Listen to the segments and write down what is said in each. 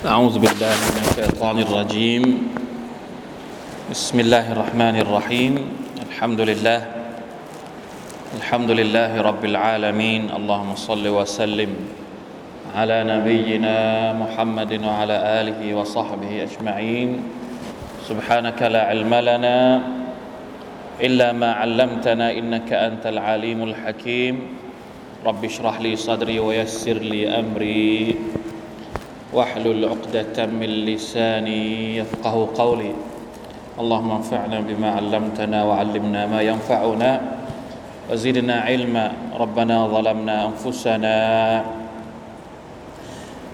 أعوذ بالله من الشيطان الرجيم بسم الله الرحمن الرحيم الحمد لله رب العالمين اللهم صل وسلم على نبينا محمد وعلى آله وصحبه أجمعين سبحانك لا علم لنا إلا ما علمتنا إنك أنت العليم الحكيم رب اشرح لي صدري ويسر لي أمري واحلل عقدة من لساني يفقه قولي اللهم انفعنا بما علمتنا وعلمنا ما ينفعنا وزدنا علما ربنا ظلمنا أنفسنا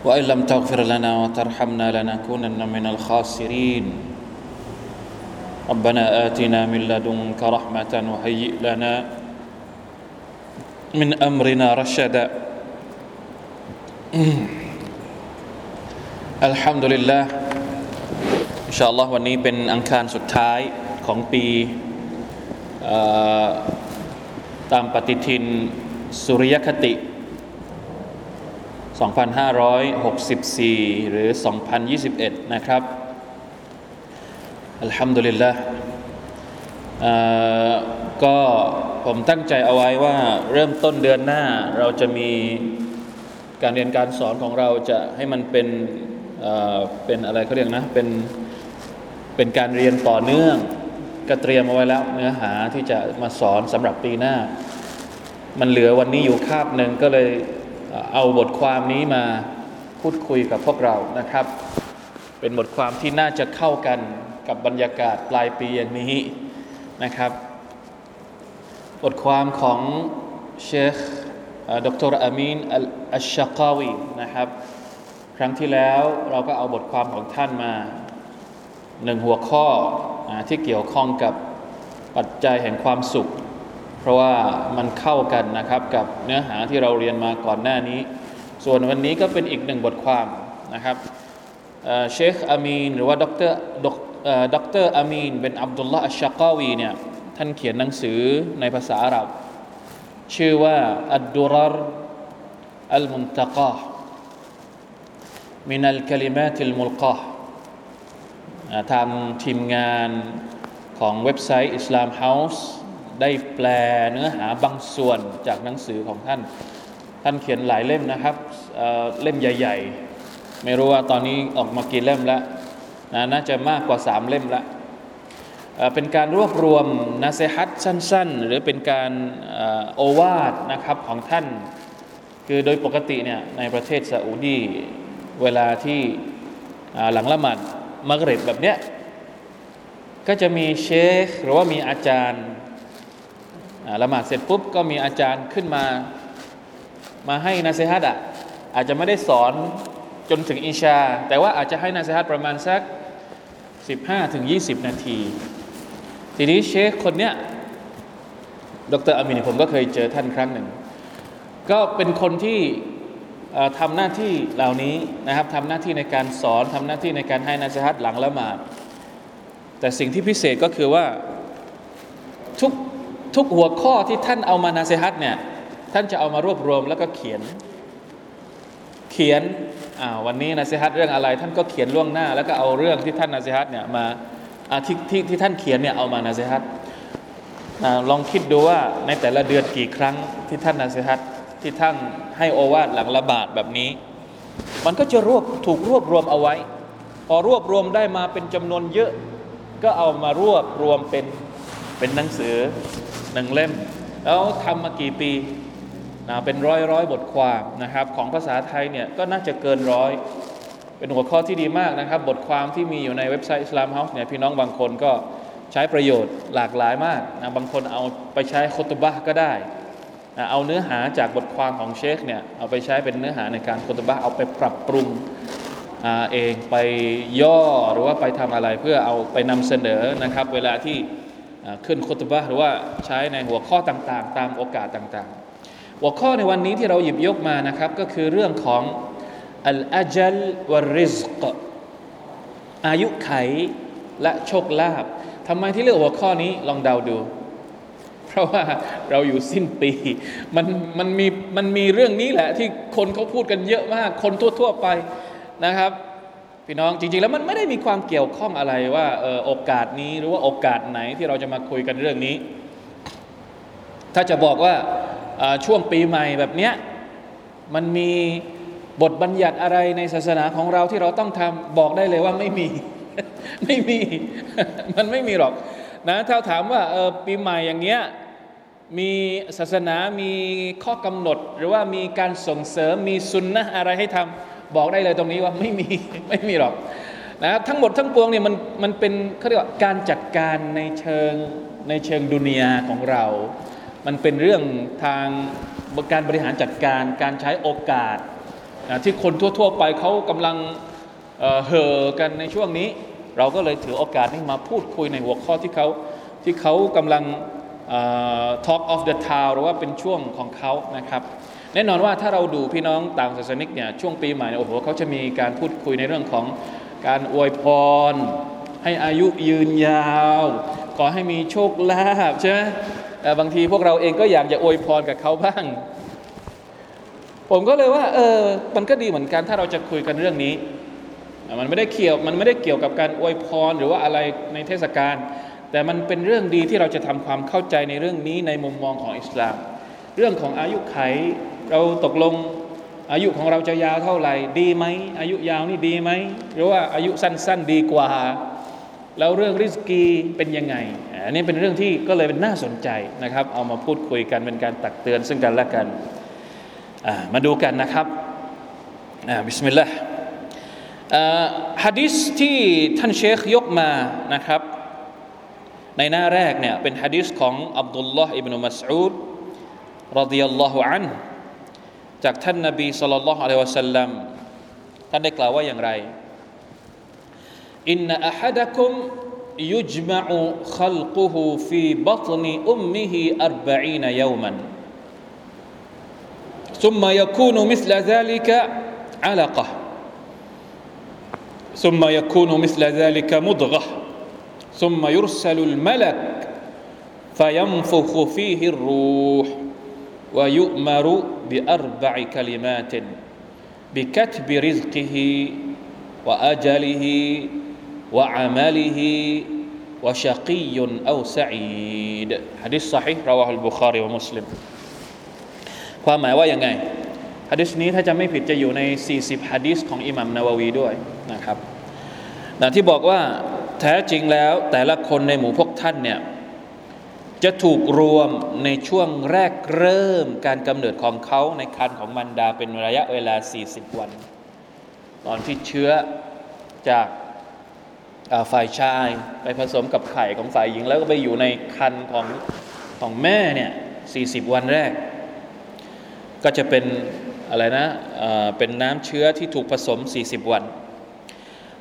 وإن لم تغفر لنا وترحمنا لنكونن من الخاسرين ربنا آتنا من لدنك رحمة وهيئ لنا من أمرنا رشدا الحمد لله อินชาอัลลอฮ์วันนี้เป็นอังคารสุดท้ายของปีตามปฏิทินสุริยคติ2564หรือ2021นะครับอัลฮัมดุลิลละห์ก็ผมตั้งใจเอาไว้ว่าเริ่มต้นเดือนหน้าเราจะมีการเรียนการสอนของเราจะให้มันเป็นอะไรเขาเรียกนะเป็นการเรียนต่อเนื่องก็เตรียมเอาไว้แล้วเนื้อหาที่จะมาสอนสำหรับปีหน้ามันเหลือวันนี้อยู่คาบหนึ่งก็เลยเอาบทความนี้มาพูดคุยกับพวกเรานะครับเป็นบทความที่น่าจะเข้ากันกับบรรยากาศปลายปีอย่างนี้นะครับบทความของเชคดร.อามีนอัชชะกาวีนะครับครั้งที่แล้วเราก็เอาบทความของท่านมาหนึ่งหัวข้อที่เกี่ยวข้องกับปัจจัยแห่งความสุขเพราะว่ามันเข้ากันนะครับกับเนื้อหาที่เราเรียนมาก่อนหน้านี้ส่วนวันนี้ก็เป็นอีกหนึ่งบทความนะครับเชคอามีนหรือว่าดร.อามีนบินอับดุลลาห์อัชชะกาวีเนี่ยท่านเขียนหนังสือในภาษาอาหรับชื่อว่าอัดดุรัรอัลมุนตะกามินัลกะลิมาติลมุลกาทางทีมงานของเว็บไซต์อิสลามเฮ้าส์ได้แปลเนื้อหาบางส่วนจากหนังสือของท่านเขียนหลายเล่มนะครับเล่มใหญ่ๆไม่รู้ว่าตอนนี้ออกมากี่เล่มแล้วน่าจะมากกว่า3เล่มละเป็นการรวบรวมนาซีฮัตสั้นๆหรือเป็นการโอวาทนะครับของท่านคือโดยปกติเนี่ยในประเทศซาอุดีเวลาที่หลังละหมาดมักริบแบบเนี้ยก็จะมีเชคหรือว่ามีอาจารย์ละหมาดเสร็จปุ๊บก็มีอาจารย์ขึ้นมาให้นาซีฮัตอาจจะไม่ได้สอนจนถึงอิชาแต่ว่าอาจจะให้นาซีฮัตประมาณสัก15-20 นาทีทีนี้เชคคนเนี้ยดร.อามีนผมก็เคยเจอท่านครั้งหนึ่งก็เป็นคนที่ทำหน้าที่เหล่านี้นะครับทำหน้าที่ในการสอนทำหน้าที่ในการให้นาซีฮัตหลังละหมาดแต่สิ่งที่พิเศษก็คือว่าทุกหัวข้อที่ท่านเอามานาซีฮัตเนี่ยท่านจะเอามารวบรวมแล้วก็เขียนวันนี้นาซีฮัตเรื่องอะไรท่านก็เขียนล่วงหน้าแล้วก็เอาเรื่องที่ท่านนาซีฮัตเนี่ยมาที่ท่านเขียนเนี่ยเอามานาซีฮัตลองคิดดูว่าในแต่ละเดือนกี่ครั้งที่ท่านนาซีฮัตที่ท่านให้โอวาทหลังละหมาดแบบนี้มันก็จะถูกรวบรวมเอาไว้พอรวบรวมได้มาเป็นจำนวนเยอะก็เอามารวบรวมเป็นหนังสือหนึ่งเล่มแล้วทำมากี่ปีเป็นร้อยบทความนะครับของภาษาไทยเนี่ยก็น่าจะเกิน100เป็นหัวข้อที่ดีมากนะครับบทความที่มีอยู่ในเว็บไซต์อิสลามเฮ้าส์เนี่ยพี่น้องบางคนก็ใช้ประโยชน์หลากหลายมากนะบางคนเอาไปใช้คุตบะห์ก็ได้เอาเนื้อหาจากบทความของเชคเนี่ยเอาไปใช้เป็นเนื้อหาในการคุตบะห์เอาไปปรับปรุงเองไปย่อหรือว่าไปทำอะไรเพื่อเอาไปนำเสนอนะครับเวลาที่ขึ้นคุตบะห์หรือว่าใช้ในหัวข้อต่างๆตามโอกาสต่างๆหัวข้อในวันนี้ที่เราหยิบยกมานะครับก็คือเรื่องของอัลอาจัลวะริซกอายุไขและโชคลาภทำไมที่เลือกหัวข้อนี้ลองเดาดูเพราะว่าเราอยู่สิ้นปีมันมีเรื่องนี้แหละที่คนเขาพูดกันเยอะมากคนทั่วๆไปนะครับ พี่น้องจริงๆแล้วมันไม่ได้มีความเกี่ยวข้องอะไรว่าโอกาสนี้หรือว่าโอกาสไหนที่เราจะมาคุยกันเรื่องนี้ถ้าจะบอกว่าช่วงปีใหม่แบบเนี้ยมันมีบทบัญญัติอะไรในศาสนาของเราที่เราต้องทำบอกได้เลยว่าไม่มี มันไม่มีหรอกนะถ้าถามว่าปีใหม่อย่างเงี้ยมีศาสนามีข้อกำหนดหรือว่ามีการส่งเสริมมีซุนนะห์อะไรให้ทำบอกได้เลยตรงนี้ว่าไม่มีหรอกนะทั้งหมดทั้งปวงเนี่ยมันเป็นเขาเรียกว่าการจัดการในเชิงดุนยาของเรามันเป็นเรื่องทางการบริหารจัดการการใช้โอกาสนะที่คนทั่วๆไปเขากำลังเห่อกันในช่วงนี้เราก็เลยถือโอกาสนี้มาพูดคุยในหัวข้อที่เขากำลังtalk of the town หรือว่าเป็นช่วงของเขานะครับแน่นอนว่าถ้าเราดูพี่น้องต่างศาสนิกเนี่ยช่วงปีใหม่โอ้โหเขาจะมีการพูดคุยในเรื่องของการอวยพรให้อายุยืนยาวขอให้มีโชคลาภใช่ไหมแต่บางทีพวกเราเองก็อยากจะอวยพรกับเขาบ้างผมก็เลยว่ามันก็ดีเหมือนกันถ้าเราจะคุยกันเรื่องนี้มันไม่ได้เกี่ยวกับการอวยพรหรือว่าอะไรในเทศกาลแต่มันเป็นเรื่องดีที่เราจะทำความเข้าใจในเรื่องนี้ในมุมมองของอิสลามเรื่องของอายุขัยเราตกลงอายุของเราจะยาวเท่าไหร่ดีไหมอายุยาวนี่ดีไหมหรือว่าอายุสั้นๆดีกว่าแล้วเรื่องริสกีเป็นยังไงอันนี้เป็นเรื่องที่ก็เลยเป็นน่าสนใจนะครับเอามาพูดคุยกันเป็นการตักเตือนซึ่งกันและกันมาดูกันนะครับบิสมิลลาห์หะดีษที่ท่านเชคยกมานะครับในหน้าแรกเนี่ยเป็นหะดีษของอับดุลลอฮ์อิบนุมัสอูดรอฎิยัลลอฮุอันฮุจากท่านนบีศ็อลลัลลอฮุอะลัยฮิวะซัลลัมท่านได้กล่าวว่าอย่างไรอินนะอะฮะดะกุมยุจมะอูคัลกุฮูฟีบัตนิอุมมิฮิ40ยะมันซุมมะยะกูนูมิสละซาลิกะอะละกะฮ์ซุมมะยะกูนูมิสละซาลิกะมุดฆะฮ์ثم يرسل الملك فينفخ فيه الروح ويؤمر بأربع كلمات بكتب رزقه وأجله وعمله وشقي أو سعيد حديث صحيح رواه البخاري ومسلم ความหมายว่ายังไงหะดีษนี้ถ้าจำไม่ผิดจะอยู่ใน40หะดีษของอิหม่ามนะวะวีด้วยนะครับนะที่บอกว่าแท้จริงแล้วแต่ละคนในหมู่พวกท่านเนี่ยจะถูกรวมในช่วงแรกเริ่มการกำเนิดของเขาในครรภ์ของมารดาเป็นระยะเวลา40วันตอนที่เชื้อจากฝ่ายชายไปผสมกับไข่ของฝ่ายหญิงแล้วก็ไปอยู่ในครรภ์ของแม่เนี่ย40วันแรกก็จะเป็นอะไรนะเป็นน้ำเชื้อที่ถูกผสม40วัน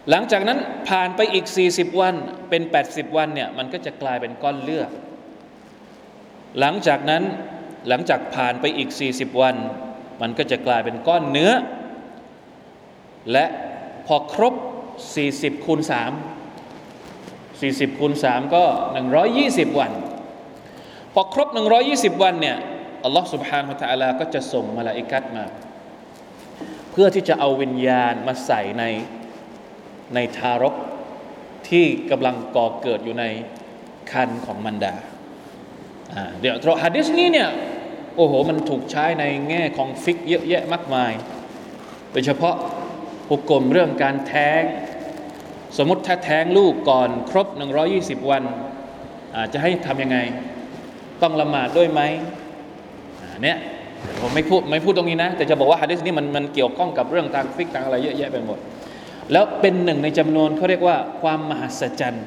หลังจากนั้นผ่านไปอีก40วันเป็น80วันเนี่ยมันก็จะกลายเป็นก้อนเลือดหลังจากผ่านไปอีก40วันมันก็จะกลายเป็นก้อนเนื้อและพอครบ40 คูณ 3ก็120วันพอครบ120วันเนี่ยอัลเลาะห์ซุบฮานะฮูวะตะอาลาก็จะส่งมลาอิกะฮ์มาเพื่อที่จะเอาวิญญาณมาใส่ในทารกที่กำลังก่อเกิดอยู่ในครรภ์ของมารดาเดี๋ยวหะดีษนี้เนี่ยโอ้โหมันถูกใช้ในแง่ของฟิกเยอะแยะมากมายโดยเฉพาะหุกมเรื่องการแท้งสมมติถ้าแท้งลูกก่อนครบ120วันจะให้ทำยังไงต้องละหมาดด้วยไหมเนี่ยผมไม่พูดตรงนี้นะแต่จะบอกว่าหะดีษนี้มันเกี่ยวข้องกับเรื่องทางฟิกทางอะไรเยอะแยะไปหมดแล้วเป็นหนึ่งในจำนวนเขาเรียกว่าความมหัศจรรย์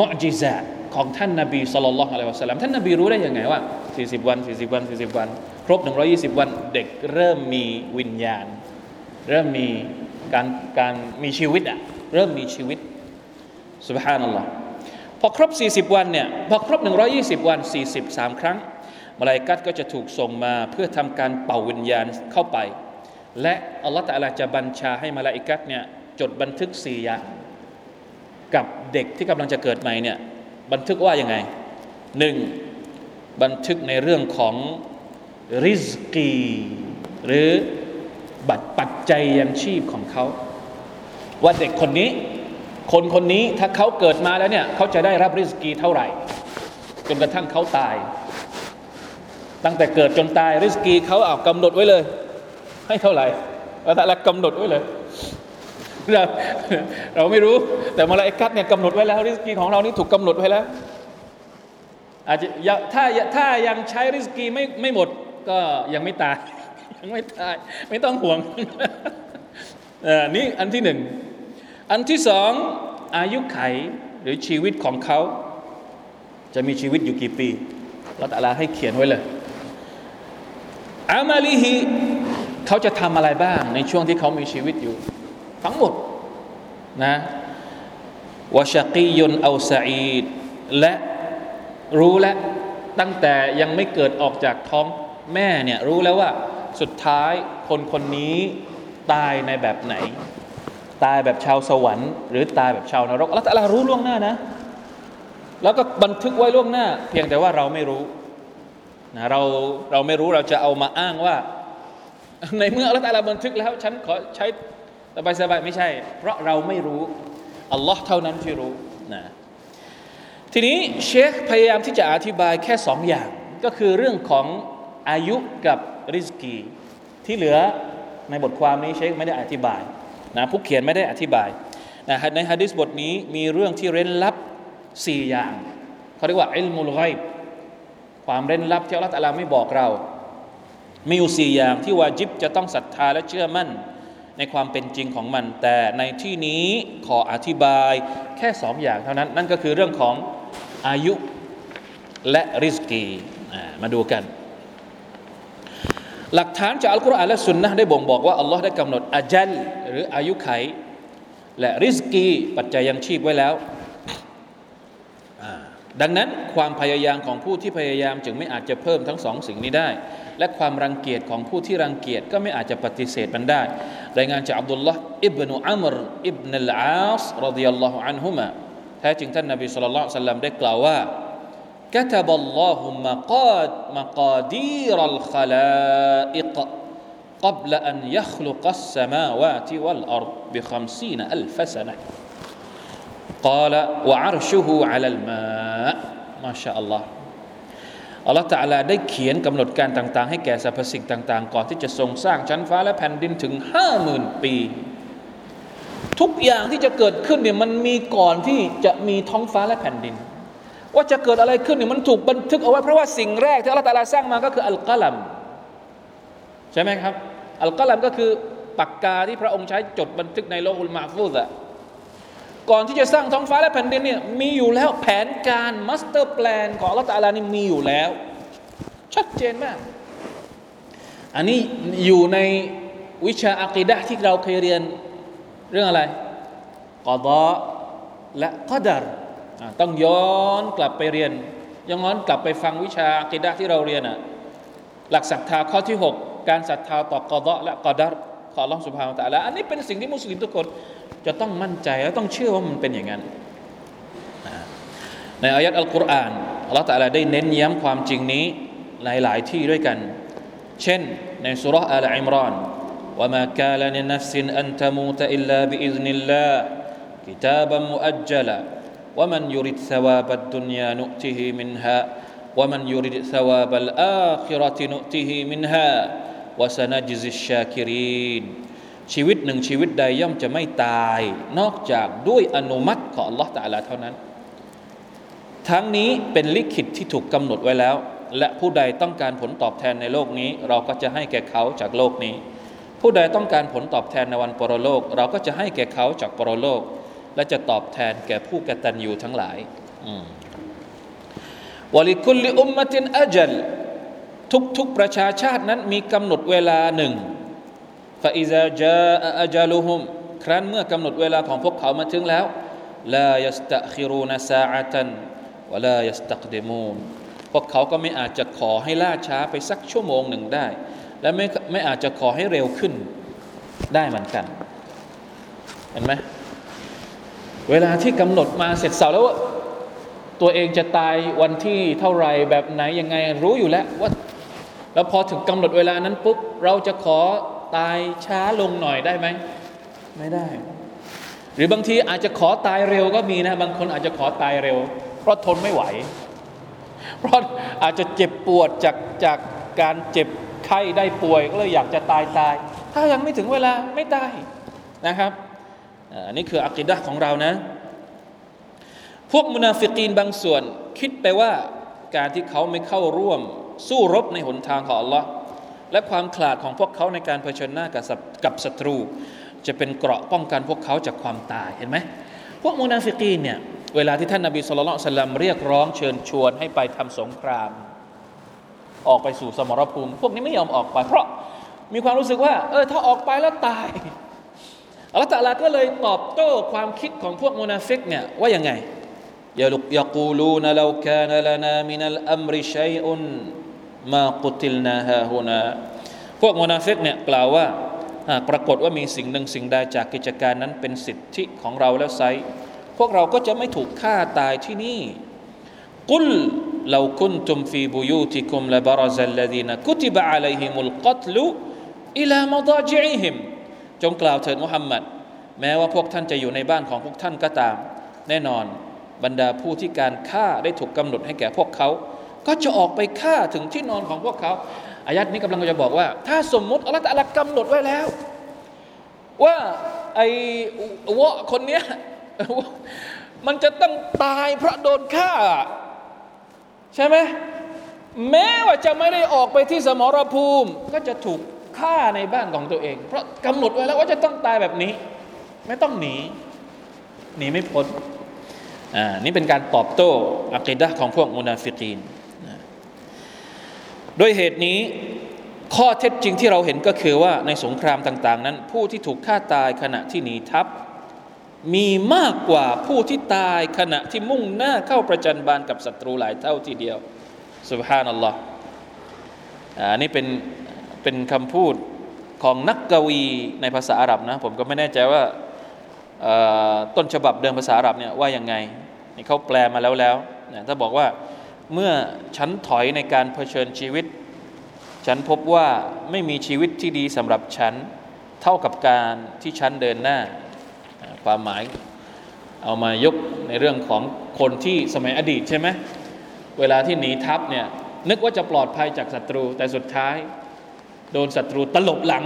มุอ์ญิซะฮ์ของท่านนบีศ็อลลัลลอฮุอะลัยฮิวะซัลลัมท่านนบีรู้ได้ยังไงว่า40วัน40วัน40วันครบ120วันเด็กเริ่มมีวิญญาณเริ่มมีการมีชีวิตเริ่มมีชีวิตซุบฮานัลลอฮ์พอครบ40วันเนี่ยพอครบ120วัน43ครั้งมลาอิกะฮ์ก็จะถูกส่งมาเพื่อทำการเป่าวิญญาณเข้าไปและอัลเลาะห์ตะอาลาจะบัญชาให้มลาอิกะฮ์เนี่ยจดบันทึก4อย่างกับเด็กที่กำลังจะเกิดใหม่เนี่ยบันทึกว่ายังไง1บันทึกในเรื่องของริซกีหรือปัจจัยยังชีพของเขา ว่าเด็กคนนี้คนนี้ถ้าเขาเกิดมาแล้วเนี่ยเขาจะได้รับริสกีเท่าไหร่จนกระทั่งเขาตายตั้งแต่เกิดจนตายริสกีเขาเอากำหนดไว้เลยให้เท่าไหร่อัลเลาะห์กำหนดไว้เลยเราไม่รู้แต่มลาอิกะฮ์เนี่ยกำหนดไว้แล้วริสกีของเรานี่ถูกกำหนดไว้แล้วอาจจะถ้ายังใช้ริสกีไม่หมดก็ยังไม่ตายไม่ต้องห่วงนี่อันที่หนึ่งอันที่สองอายุไขหรือชีวิตของเขาจะมีชีวิตอยู่กี่ปีอัลเลาะห์ตะอาลาให้เขียนไว้เลยอามัลิฮิเขาจะทำอะไรบ้างในช่วงที่เขามีชีวิตอยู่ทั้งหมดนะวะชะกียอนเอาซะอีดและรู้แล้วตั้งแต่ยังไม่เกิดออกจากท้องแม่เนี่ยรู้แล้วว่าสุดท้ายคนนี้ตายในแบบไหนตายแบบชาวสวรรค์หรือตายแบบชาวนรกอัลเลาะห์ตะอาลารู้ล่วงหน้านะแล้วก็บันทึกไว้ล่วงหน้าเพียงแต่ว่าเราไม่รู้นะเราไม่รู้เราจะเอามาอ้างว่าในเมื่ออัลเลาะห์ตะอาลาบันทึกแล้วฉันขอใช้สบายๆไม่ใช่เพราะเราไม่รู้อัลเลาะห์เท่านั้นที่รู้นะทีนี้เชคพยายามที่จะอธิบายแค่สองอย่างก็คือเรื่องของอายุกับริสกีที่เหลือในบทความนี้เชคไม่ได้อธิบายนะผู้เขียนไม่ได้อธิบายนะในหะดีษบทนี้มีเรื่องที่เร้นลับ4อย่างเขาเรียกว่าอิลมุลฆอยบความเร้นลับที่อัลเลาะห์ตะอาลาไม่บอกเรามีอยู่4อย่างที่วาญิบจะต้องศรัทธาและเชื่อมั่นในความเป็นจริงของมันแต่ในที่นี้ขออธิบายแค่2อย่างเท่านั้นนั่นก็คือเรื่องของอายุและริสกีมาดูกันหลักฐานจากอัลกุรอานและสุนนะห์ได้บ่งบอกว่าอัลเลาะห์ได้กำหนดอาจัลหรืออายุไขและริสกีปัจจัยยังชีพไว้แล้วดังนั้นความพยายามของผู้ที่พยายามจึงไม่อาจจะเพิ่มทั้งสองสิ่งนี้ได้และความรังเกียจของผู้ที่รังเกียจก็ไม่อาจจะปฏิเสธมันได้รายงานจากอับดุลลอฮ์อิบนุอัมรอิบนุลอาศรอฎิยัลลอฮุอันฮุมะแท้จริงท่านนบีศ็อลลัลลอฮุอะลัยฮิวะซัลลัมได้กล่าวว่ากะตะบัลลอฮุมะกอดีรัลคอลาอิกก่อนอันยัคลุกัสสมาวาติวัลอัรฎบิ50อัลฟะซะนะฮ์กล่าวว่าอัรชุฮุอะลัลมาอ์มาชาอัลลอฮ์อัลเลาะห์ตะอาลาได้เขียนกำหนดการต่างๆให้แก่สรรพสิ่งต่างๆก่อนที่จะทรงสร้างชั้นฟ้าและแผ่นดินถึง 50,000 ปีทุกอย่างที่จะเกิดขึ้นเนี่ยมันมีก่อนที่จะมีท้องฟ้าและแผ่นดินว่าจะเกิดอะไรขึ้นเนี่ยมันถูกบันทึกเอาไว้เพราะว่าสิ่งแรกที่อัลเลาะห์ตะอาลาสร้างมาก็คืออัลกะลัมใช่ไหมครับอัลกะลัมก็คือปากกาที่พระองค์ใช้จดบันทึกในลอฮุลมะห์ฟูซอะก่อนที่จะสร้างท้องฟ้าและแผ่นดินเนี่ยมีอยู่แล้วแผนการมาสเตอร์แพลนของอัลเลาะห์ตะอาลานี่มีอยู่แล้วชัดเจนมากอันนี้อยู่ในวิชาอะกีดะห์ที่เราเคยเรียนเรื่องอะไรกอฎอและกอดัรต้องย้อนกลับไปเรียนย้อนกลับไปฟังวิชาอะกีดะห์ที่เราเรียนหลักศรัทธาข้อที่6การศรัทธาต่อกอฎอและกอดัรของอัลเลาะห์ซุบฮานะฮูวะตะอาลาอันนี้เป็นสิ่งที่มุสลิมทุกคนจะต้องมั่นใจและต้องเชื่อว่ามันเป็นอย่างนั้นในอายะห์อัลกุรอานอัลเลาะห์ตะอาลาได้เน้นย้ำความจริงนี้หลายๆที่ด้วยกันเช่นในซูเราะห์อาลอิมรอนวะมากานะลินัฟซินอันตะมูตะอิลลาบิอิซนิลลาห์กิตาบันมุอัจญะละวะมันยูริดซะวาบัดดุนยานุติฮิมินฮาวะมันยูริดซะวาบัลอาคิเราะตินุติฮิมินฮาวะซะนัจซิชชาคิรีนชีวิตหนึ่งชีวิตใดย่อมจะไม่ตายนอกจากด้วยอนุมัติของ Allah ตะอาลาเท่านั้นทั้งนี้เป็นลิขิตที่ถูกกำหนดไว้แล้วและผู้ใดต้องการผลตอบแทนในโลกนี้เราก็จะให้แก่เขาจากโลกนี้ผู้ใดต้องการผลตอบแทนในวันปรโลกเราก็จะให้แก่เขาจากปรโลกและจะตอบแทนแก่ผู้กตัญญูทั้งหลายวะลิคุลลิอุมมะตินอัจัลทุกประชาชาตินั้นมีกำหนดเวลาหนึ่งفإذا جاء أجلهم ครั้นเมื่อกำหนดเวลาของพวกเขามาถึงแล้ว لا يستأخرون ساعة ولا يستقدمون พวกเขาก็ไม่อาจจะขอให้ล่าช้าไปสักชั่วโมงหนึ่งได้และไม่อาจจะขอให้เร็วขึ้นได้เหมือนกันเห็นไหมเวลาที่กำหนดมาเสร็จสรรแล้วตัวเองจะตายวันที่เท่าไหร่แบบไหนยังไงรู้อยู่แล้วว่าแล้วพอถึงกำหนดเวลานั้นปุ๊บเราจะขอตายช้าลงหน่อยได้ไหมไม่ได้ หรือบางทีอาจจะขอตายเร็วก็มีนะบางคนอาจจะขอตายเร็วเพราะทนไม่ไหวเพราะอาจจะเจ็บปวดจากการเจ็บไข้ได้ป่วยก็เลยอยากจะตายถ้ายังไม่ถึงเวลาไม่ตายนะครับนี่คืออะกีดะห์ของเรานะพวกมุนาฟิกีนบางส่วนคิดไปว่าการที่เขาไม่เข้าร่วมสู้รบในหนทางของอัลลอฮ์และความขลาดของพวกเขาในการเผชิญหน้ากับศัตรูจะเป็นเกราะป้องกันพวกเขาจากความตายเห็นไหมพวกมุนาฟิกีนเนี่ยเวลาที่ท่านนบีศ็อลลัลลอฮุอะลัยฮิวะซัลลัมเรียกร้องเชิญชวนให้ไปทำสงครามออกไปสู่สมรภูมิพวกนี้ไม่ยอมออกไปเพราะมีความรู้สึกว่าถ้าออกไปแล้วตายอัลเลาะห์ตะอาลาก็เลยตอบโต้ความคิดของพวกมุนาฟิกเนี่ยว่ายังไงยะกูลูนะลาวกานะลานามินัลอัมริชัยอุนมากุติลนาฮาฮุนาพวกมุนาฟิกเนี่ยกล่าวว่าปรากฏว่ามีสิ่งหนึ่งสิ่งใดจากกิจการนั้นเป็นสิทธิของเราแล้วไซพวกเราก็จะไม่ถูกฆ่าตายที่นี่กุลลาวกุนตุมฟีบุยูติกุมละบะรซัลลซีนะกุติบะอะลัยฮิมุลกัตลุอิลามะฎอญิอิฮิมจงกล่าวเถิดมุฮัมมัดแม้ว่าพวกท่านจะอยู่ในบ้านของพวกท่านก็ตามแน่นอนบรรดาผู้ที่การฆ่าได้ถูกกำหนดให้แก่พวกเขาก็จะออกไปฆ่าถึงที่นอนของพวกเขาอายัดนี้กำลังจะบอกว่าถ้าสมมุติอัลเลาะห์ตะอาลากำหนดไว้แล้วว่าไอ้วะคนเนี้ยมันจะต้องตายเพราะโดนฆ่าใช่ไหมแม้ว่าจะไม่ได้ออกไปที่สมรภูมิก็จะถูกฆ่าในบ้านของตัวเองเพราะกำหนดไว้แล้วว่าจะต้องตายแบบนี้ไม่ต้องหนีไม่พ้นนี่เป็นการตอบโต้อะกีดะห์ของพวกมุนาฟิกีนด้วยเหตุนี้ข้อเท็จจริงที่เราเห็นก็คือว่าในสงครามต่างๆนั้นผู้ที่ถูกฆ่าตายขณะที่หนีทัพมีมากกว่าผู้ที่ตายขณะที่มุ่งหน้าเข้าประจันบานกับศัตรูหลายเท่าทีเดียวซุบฮานัลลอฮ์นี่เป็นคำพูดของนักกวีในภาษาอาหรับนะผมก็ไม่แน่ใจว่าต้นฉบับเดิมภาษาอาหรับเนี่ยว่ายังไงนี่เขาแปลมาแล้วนะถ้าบอกว่าเมื่อฉันถอยในการเผชิญชีวิตฉันพบว่าไม่มีชีวิตที่ดีสำหรับฉันเท่ากับการที่ฉันเดินหน้าความหมายเอามายกในเรื่องของคนที่สมัยอดีตใช่ไหมเวลาที่หนีทัพเนี่ยนึกว่าจะปลอดภัยจากศัตรูแต่สุดท้ายโดนศัตรูตลบหลัง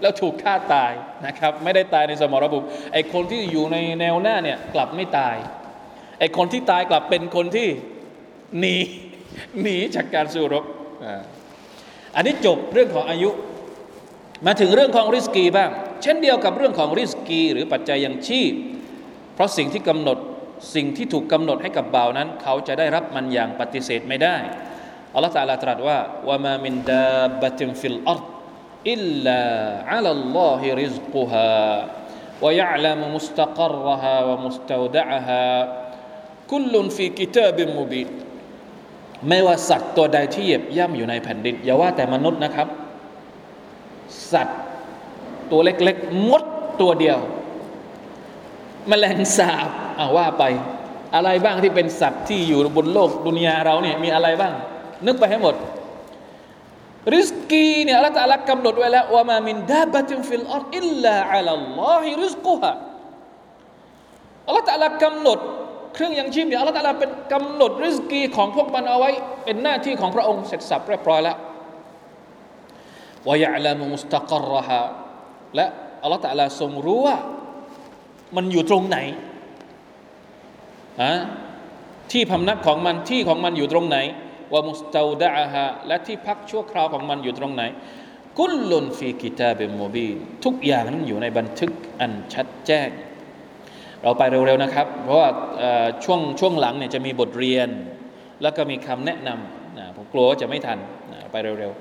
แล้วถูกฆ่าตายนะครับไม่ได้ตายในสมรภูมิไอ้คนที่อยู่ในแนวหน้าเนี่ยกลับไม่ตายไอ้คนที่ตายกลับเป็นคนที่หนีจากการสู้รบอันนี้จบเรื่องของอายุมาถึงเรื่องของริสกีบ้างเช่นเดียวกับเรื่องของริสกีหรือปัจจัยยังชีพเพราะสิ่งที่ถูกกำหนดให้กับบ่าวนั้นเขาจะได้รับมันอย่างปฏิเสธไม่ได้อัลเลาะห์ตะอาลาตรัสว่าวะมามินดาบะตินฟิลอัรฎิอิลลาอะลัลลอฮิริซกุฮาวะยะอ์ลัมมุสตะกัรฮาวะมุสตาวดะฮาคุลลุนฟีกิตาบินมุบีนไม่ว่าสัตว์ตัวใดที่เหยียบย่ำอยู่ในแผ่นดินอย่าว่าแต่มนุษย์นะครับสัตว์ตัวเล็กๆมดตัวเดียวแมลงสาบว่าไปอะไรบ้างที่เป็นสัตว์ที่อยู่บนโลกดุนยาเราเนี่ยมีอะไรบ้างนึกไปให้หมดริสกีเนี่ยอัลเลาะห์ตะอาลากำหนดไว้แล้วว่ามามินดาบะตินฟิลอัรฎิอิลลาอะลัลลอฮิริซกุฮาอัลเลาะห์ตะอาลากำหนดเครื่องยังชีพเนี่ยอัลเลาะห์ตะอาลาเป็นกำหนดริสกีของพวกมันเอาไว้เป็นหน้าที่ของพระองค์เสร็จสับเรียบร้อยแล้ววะยะอ์ลัมมุสตะกัรฮาและอัลเลาะห์ตะอาลาทรงรู้ว่ามันอยู่ตรงไหนที่พำนักของมันที่ของมันอยู่ตรงไหนวะมุสตาวดะฮาและที่พักชั่วคราวของมันอยู่ตรงไหนกุลลุนฟีกิตาบินมุบีนทุกอย่างนั้นอยู่ในบันทึกอันชัดแจ้งเราไปเร็วๆนะครับเพราะว่าช่วงหลังเนี่ยจะมีบทเรียนแล้วก็มีคำแนะนำผมกลัวว่าจะไม่ทันไปเร็ว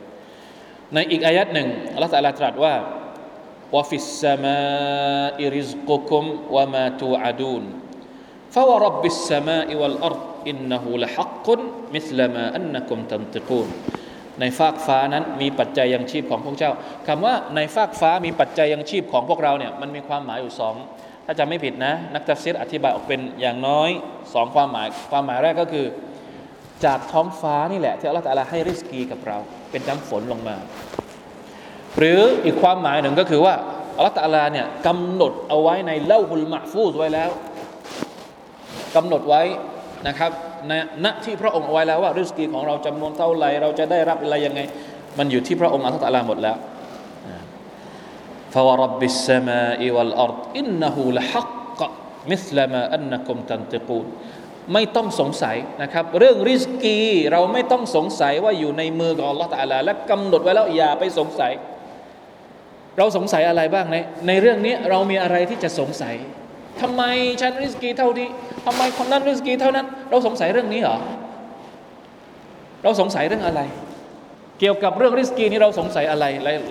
ๆในอีกอายัดหนึ่งอัลเลาะห์ตะอาลาตรัสว่าวะฟิสสะมาอิริซกุกุมวะมาตูอะดูนฟะวะร็อบบิสสะมาอิวัลอัรฎิอินนะฮูละฮักกุนมิสลามาอันนะกุมตันติกูนในฟากฟ้านั้นมีปัจจัยยังชีพของพวกเจ้าคำว่าในฟากฟ้ามีปัจจัยยังชีพของพวกเราเนี่ยมันมีความหมายอยู่2ถ้าจำไม่ผิดนะนักตัฟซีรอธิบายออกเป็นอย่างน้อย2ความหมายแรกก็คือจากท้องฟ้านี่แหละที่อัลเลาะห์ตะอาลาให้ริสกีกับเราเป็นน้ำฝนลงมาหรืออีกความหมายหนึ่งก็คือว่า อัลลอฮฺตะอาลาเนี่ยกำหนดเอาไว้ในเลาฮุลมะห์ฟูซไว้แล้วกำหนดไว้นะครับณที่พระองค์เอาไว้แล้วว่าริสกีของเราจำนวนเท่าไหร่เราจะได้รับอะไรยังไงมันอยู่ที่พระองค์อัลลอฮฺตะอาลาหมดแล้วฟะวะร็อบบิสสะมาอิวัลอัรฎอินนะฮูละฮักกะมิสลามาอันนะกุมตันติกูนไม่ต้องสงสัยนะครับเรื่องริสกีเราไม่ต้องสงสัยว่าอยู่ในมือของอัลลอฮฺตะอาลาและกำหนดไว้แล้วอย่าไปสงสัยเราสงสัยอะไรบ้างในเรื่องนี้เรามีอะไรที่จะสงสัยทำไมฉันริสกีเท่านี้ทำไมคนนั้นริสกีเท่านั้นเราสงสัยเรื่องนี้เหรอเราสงสัยเรื่องอะไรเกี่ยวกับเรื่องริสกีนี้เราสงสัยอะไร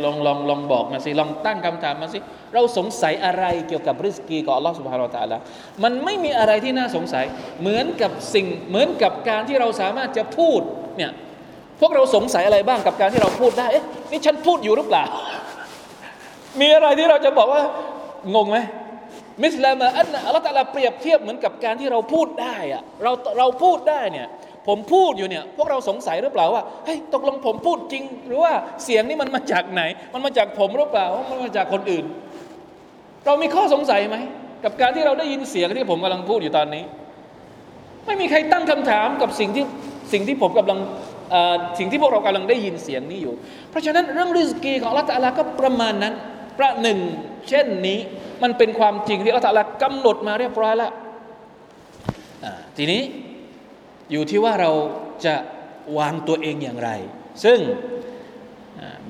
ลองบอกมาสิลองตั้งคำถามมาสิเราสงสัยอะไรเกี่ยวกับริสกีของอัลลอฮฺซุบฮานะฮูวะตะอาลามันไม่มีอะไรที่น่าสงสัยเหมือนกับการที่เราสามารถจะพูดเนี่ยพวกเราสงสัยอะไรบ้างกับการที่เราพูดได้นี่ฉันพูดอยู่หรือเปล่ามีอะไรที่เราจะบอกว่างงไหมมิสลามะอันอัลลอฮฺตะอาลาเปรียบเทียบเหมือนกับการที่เราพูดได้อะเราพูดได้เนี่ยผมพูดอยู่เนี่ยพวกเราสงสัยหรือเปล่าว่าเฮ้ยตกลงผมพูดจริงหรือว่าเสียงนี่มันมาจากไหนมันมาจากผมหรือเปล่ามันมาจากคนอื่นเรามีข้อสงสัยไหมกับการที่เราได้ยินเสียงที่ผมกำลังพูดอยู่ตอนนี้ไม่มีใครตั้งคำถามกับสิ่งที่ผมกำลังสิ่งที่พวกเรากำลังได้ยินเสียงนี้อยู่เพราะฉะนั้นเรื่องริสกีของอัลลอฮฺตะอาลาก็ประมาณนั้นประหนึ่งเช่นนี้มันเป็นความจริงที่อัลลอฮฺตะอาลากำหนดมาเรียบร้อยแล้วทีนี้อยู่ที่ว่าเราจะวางตัวเองอย่างไรซึ่ง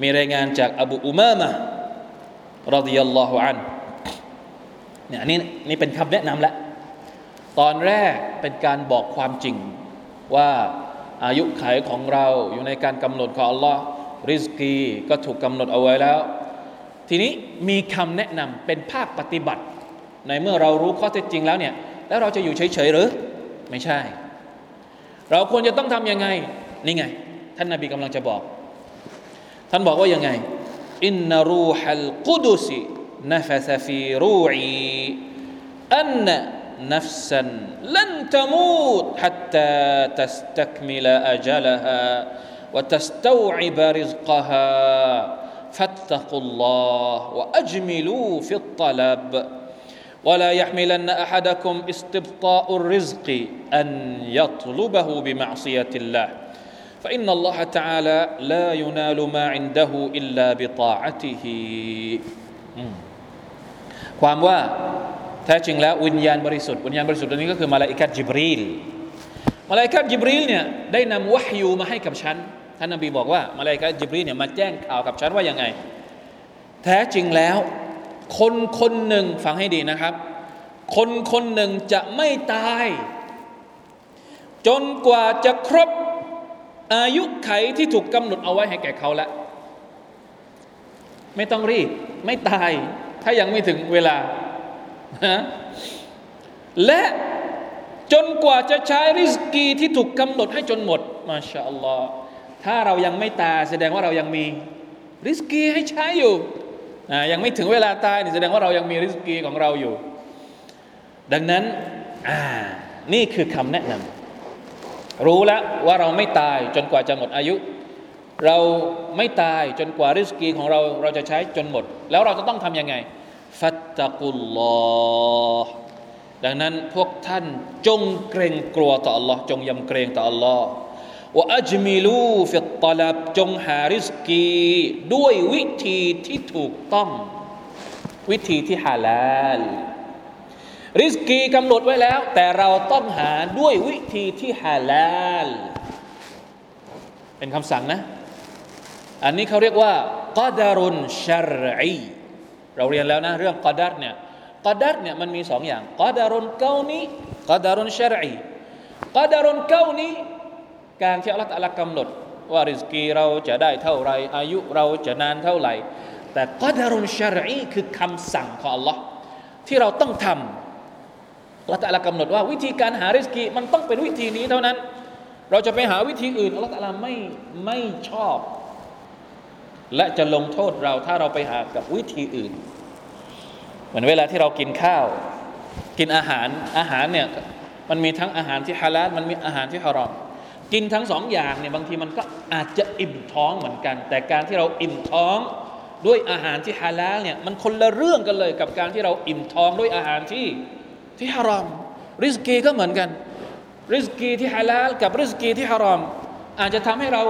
มีรายงานจากอบูอุมามะห์รอฎิยัลลอฮุอันฮุเนี่ยนี่เป็นคำแนะนำแล้วตอนแรกเป็นการบอกความจริงว่าอายุขัยของเราอยู่ในการกำหนดของอัลลอฮ์ริสกีก็ถูกกำหนดเอาไว้แล้วทีนี้มีคำแนะนำเป็นภาคปฏิบัติในเมื่อเรารู้ข้อเท็จจริงแล้วเนี่ยแล้วเราจะอยู่เฉยๆหรือไม่ใช่เราควรจะต้องทำยังไงนี่ไงท่านนบีกำลังจะบอกท่านบอกว่ายังไงอินนะรูฮัลกุดุสนะฟะซะฟีรูอีอันนัฟซันลันตะมูตฮัตตาตัสตักมิลอะจัลฮาวะตัสตออิบริซกฮาฟัตตะกุลลอฮวะอัจมิลูฟิตตะลับولا يحملن أحدكم استبطاء الرزق أن يطلبه بمعصية الله فإن الله تعالى لا ينال ما عنده إلا بطاعته ความว่าแท้จริงแล้ววิญญาณบริสุทธิ์ตัวนี้ก็คือมลาอิกะฮ์จิบรีลมลาอิกะฮ์จิบรีลเนี่ยได้นำวะฮยูมาให้กับฉันท่านนบีบอกว่ามลาอิกะฮ์จิบรีลเนี่ยมาแจ้งข่าวกับฉันว่ายังไงแท้จริงแล้วคนหนึ่งฟังให้ดีนะครับคนหนึ่งจะไม่ตายจนกว่าจะครบอายุขัยที่ถูกกำหนดเอาไว้ให้แก่เขาแล้วไม่ต้องรีบไม่ตายถ้ายังไม่ถึงเวลาและจนกว่าจะใช้ริสกีที่ถูกกำหนดให้จนหมดมาชาอัลลอฮ์ถ้าเรายังไม่ตายแสดงว่าเรายังมีริสกีให้ใช้อยู่ยังไม่ถึงเวลาตายนี่แสดงว่าเรายังมีริสกีของเราอยู่ดังนั้นนี่คือคำแนะนำรู้แล้วว่าเราไม่ตายจนกว่าจะหมดอายุเราไม่ตายจนกว่าริสกีของเราจะใช้จนหมดแล้วเราจะต้องทำยังไงฟัตตะกุลลอฮ์ดังนั้นพวกท่านจงเกรงกลัวต่อ Allah จงยำเกรงต่อ Allahว่าอัจมิลูฟิตตะลับจงหาริสกีด้วยวิธีที่ถูกต้องวิธีที่ฮาลาลริสกีกำหนดไว้แล้วแต่เราต้องหาด้วยวิธีที่ฮาลาลเป็นคำสั่งนะอันนี้เขาเรียกว่ากอดารุนชะรออีเราเรียนแล้วนะเรื่องกอดัรเนี่ยมันมีสองอย่างกอดารุนกาวนีกอดารุนชะรออีกอดารุนกาวนีการที่อัลลอฮฺตะอาลากำหนดว่าริสกีเราจะได้เท่าไรอายุเราจะนานเท่าไหร่แต่กอดารุนชะรออีคือคำสั่งของอัลลอฮฺที่เราต้องทำอัลลอฮฺตะอาลากำหนดว่าวิธีการหาริสกีมันต้องเป็นวิธีนี้เท่านั้นเราจะไปหาวิธีอื่นอัลลอฮฺตะอาลาไม่ชอบและจะลงโทษเราถ้าเราไปหากับวิธีอื่นเหมือนเวลาที่เรากินข้าวกินอาหารเนี่ยมันมีทั้งอาหารที่ฮาลาลมันมีอาหารที่ฮารอมกินทั้งสองอย่างเนี่ยบางทีมันก็อาจจะอิ่มท้องเหมือนกันแต่การที่เราอิ่มท้อง ด้วยอาหารที่ฮาลาลเนี่ยมันคนละเรื่องกันเลยกับการที่เราอิ่มท้องด้วยอาหารที่ฮารอมริสกีก็เหมือนกันริสกีที่ฮาลาลกับริสกีที่ฮารอมอาจจะทำให้เรา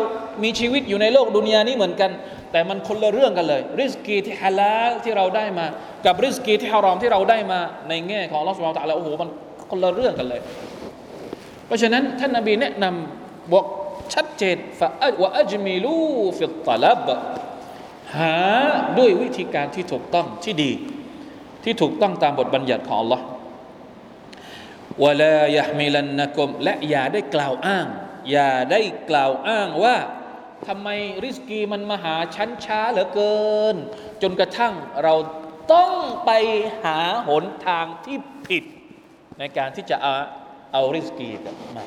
มีชีวิตอยู่ในโลกดุนยานี้เหมือนกันแต่มันคนละเรื่องกันเลยริสกีที่ฮาลาลที่เราได้มากับริสกีที่ฮารอมที่เราได้มาในแง่ของอัลเลาะห์ซุบฮานะฮูวะตะอาลาโอ้โหมันคนละเรื่องกันเลยเพราะฉะนั้นท่านนบีแนะนำบอกชัดเจนว่าอัจมิลูฟิตตะลับหาด้วยวิธีการที่ถูกต้องที่ดีที่ถูกต้องตามบทบัญญัติของอัลเลาะห์วะลายะห์มิลันนะกุมและอย่าได้กล่าวอ้างว่าทำไมริสกีมันมาหาฉันช้าเหลือเกินจนกระทั่งเราต้องไปหาหนทางที่ผิดในการที่จะเอาริสกีกลับมา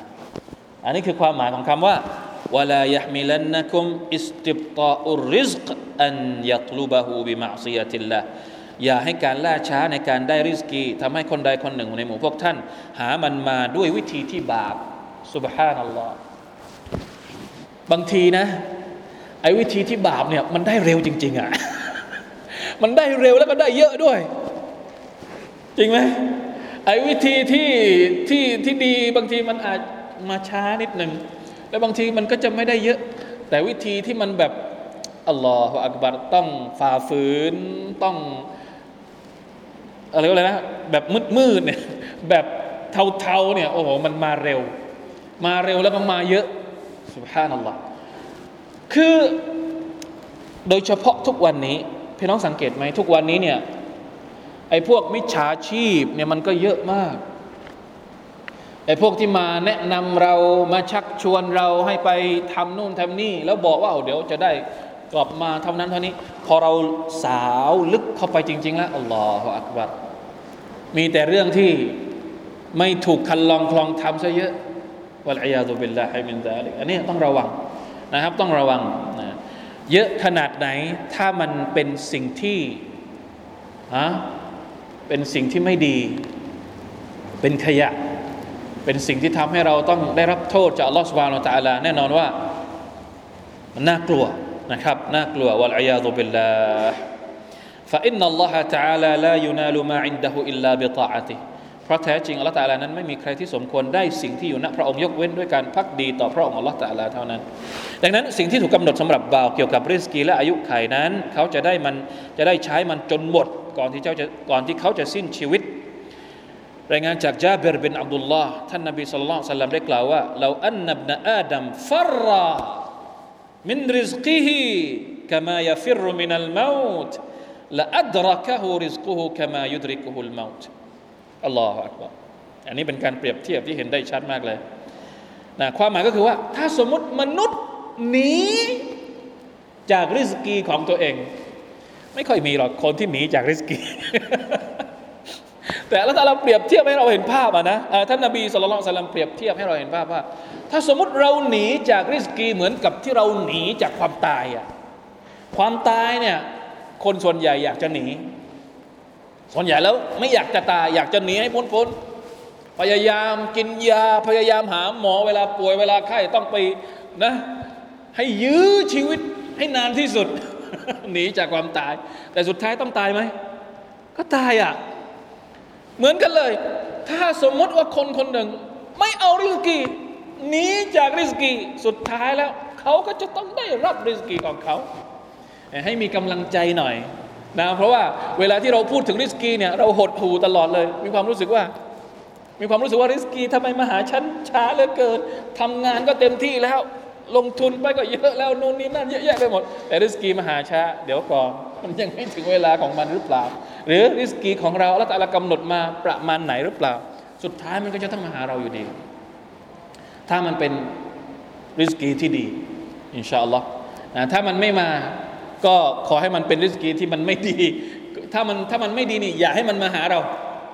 อันนี้คือความหมายของคำว่าวะลายะห์มิลันนะกุมอิสติบฏออุรริซกอันยัตลุบะฮูบิมะอซิยะติลลาห์อย่าให้การล่าช้าในการได้ริสกีทำให้คนใดคนหนึ่งในหมู่พวกท่านหามันมาด้วยวิธีที่บาปซุบฮานัลลอฮ์บางทีนะไอ้วิธีที่บาปเนี่ยมันได้เร็วจริงๆอ่ะมันได้เร็วแล้วก็ได้เยอะด้วยจริงไหมไอ้วิธีที่ดีบางทีมันอาจมาช้านิดหนึ่งแล้วบางทีมันก็จะไม่ได้เยอะแต่วิธีที่มันแบบอัลลอฮฺอักบัรต้องฝ่าฝืนต้องอะไรนะแบบมืดๆเนี่ยแบบเทาๆเนี่ยโอ้โหมันมาเร็วแล้วก็มาเยอะซุบฮานัลลอฮ์คือโดยเฉพาะทุกวันนี้พี่น้องสังเกตไหมทุกวันนี้เนี่ยไอ้พวกมิจฉาชีพเนี่ยมันก็เยอะมากไอ้พวกที่มาแนะนำเรามาชักชวนเราให้ไปทำนู่นทำนี่แล้วบอกว่าเดี๋ยวจะได้กลับมาเท่านั้นเท่านี้พอเราสาวลึกเข้าไปจริงๆแล้วอัลลอฮฺอักบัรมีแต่เรื่องที่ไม่ถูกคันลองคลองทำซะเยอะวัลอียาซุบิลลาฮิมินซาลิกอันนี้ต้องระวังนะครับต้องระวังนะเยอะขนาดไหนถ้ามันเป็นสิ่งที่เป็นสิ่งที่ไม่ดีเป็นขยะเป็นสิ่งที่ทำให้เราต้องได้รับโทษจากอัลเลาะห์ซุบฮานะฮูวะตะอาลาแน่นอนว่ามันน่ากลัวนะครับน่ากลัววัลอียาซุบิลลาห์ฟะอินนัลลอฮะตะอาลาลายูนาลุมาอินดะฮูอิลลาบิฏออะติเพราะแท้จริงอัลเลาะห์ตะอาลานั้นไม่มีใครที่สมควรได้สิ่งที่อยู่ณพระองค์ยกเว้นด้วยการภักดีต่อพระองค์อัลเลาะห์ตะอาลาเท่านั้นดังนั้นสิ่งที่ถูกกำหนดสำหรับบ่าวเกี่ยวกับริสกีและอายุขัยนั้นเขาจะได้ใช้มันจนหมดก่อนที่เขาจะสิ้นชีวิตรายงานจากญาบิรบินอับดุลลอฮ์ท่านนบีศ็อลลัลลอฮุอะลัยฮิวะซัลลัมได้กล่าวว่าลาอันนะบนะอาดัมฟัรรอมินริซกิฮิกะมายัฟิรรุมินัลเมาตละอัดเราะกะฮูริซกุฮูกะมายุดริกุฮุลเมาตอัลลอฮฺอักบัรอันนี้เป็นการเปรียบเทียบที่เห็นได้ชัดมากเลยนะความหมายก็คือว่าถ้าสมมุติมนุษย์หนีจากริสกีของตัวเองไม่ค่อยมีหรอกคนที่หนีจากริสกี แต่แล้วถ้าเราเปรียบเทียบให้เราเห็นภาพนะท่านนบีศ็อลลัลลอฮุอะลัยฮิวะซัลลัมเปรียบเทียบให้เราเห็นภาพว่าถ้าสมมุติเราหนีจากริสกีเหมือนกับที่เราหนีจากความตายอ่ะความตายเนี่ยคนส่วนใหญ่อยากจะหนีส่วนใหญ่แล้วไม่อยากจะตายอยากจะหนีให้พ้นๆพยายามกินยาพยายามหาหมอเวลาป่วยเวลาไข้ต้องไปนะให้ยื้อชีวิตให้นานที่สุด หนีจากความตายแต่สุดท้ายต้องตายไหมก็ตายอ่ะเหมือนกันเลยถ้าสมมติว่าคนคนหนึ่งไม่เอาริสกีหนีจากริสกีสุดท้ายแล้วเขาก็จะต้องได้รับริสกีของเขาให้มีกำลังใจหน่อยนะเพราะว่าเวลาที่เราพูดถึงริสกีเนี่ยเราหดหู่ตลอดเลยมีความรู้สึกว่าริสกีทำไมมาหาฉันช้าเหลือเกินทำงานก็เต็มที่แล้วลงทุนไปก็เยอะแล้วนู่นนี่นั่นเยอะแยะไปหมดแต่ริสกีมาหาช้าเดี๋ยวก่อนมันยังไม่ถึงเวลาของมันหรือเปล่าหรือริสกีของเราอัลเลาะห์ตะอาลากำหนดมาประมาณไหนหรือเปล่าสุดท้ายมันก็จะต้องมาหาเราอยู่ดีถ้ามันเป็นริสกีที่ดีอินชาอัลลอฮ์ถ้ามันไม่มาก็ขอให้มันเป็นริสกีที่มันไม่ดีถ้ามันไม่ดีนี่อย่าให้มันมาหาเรา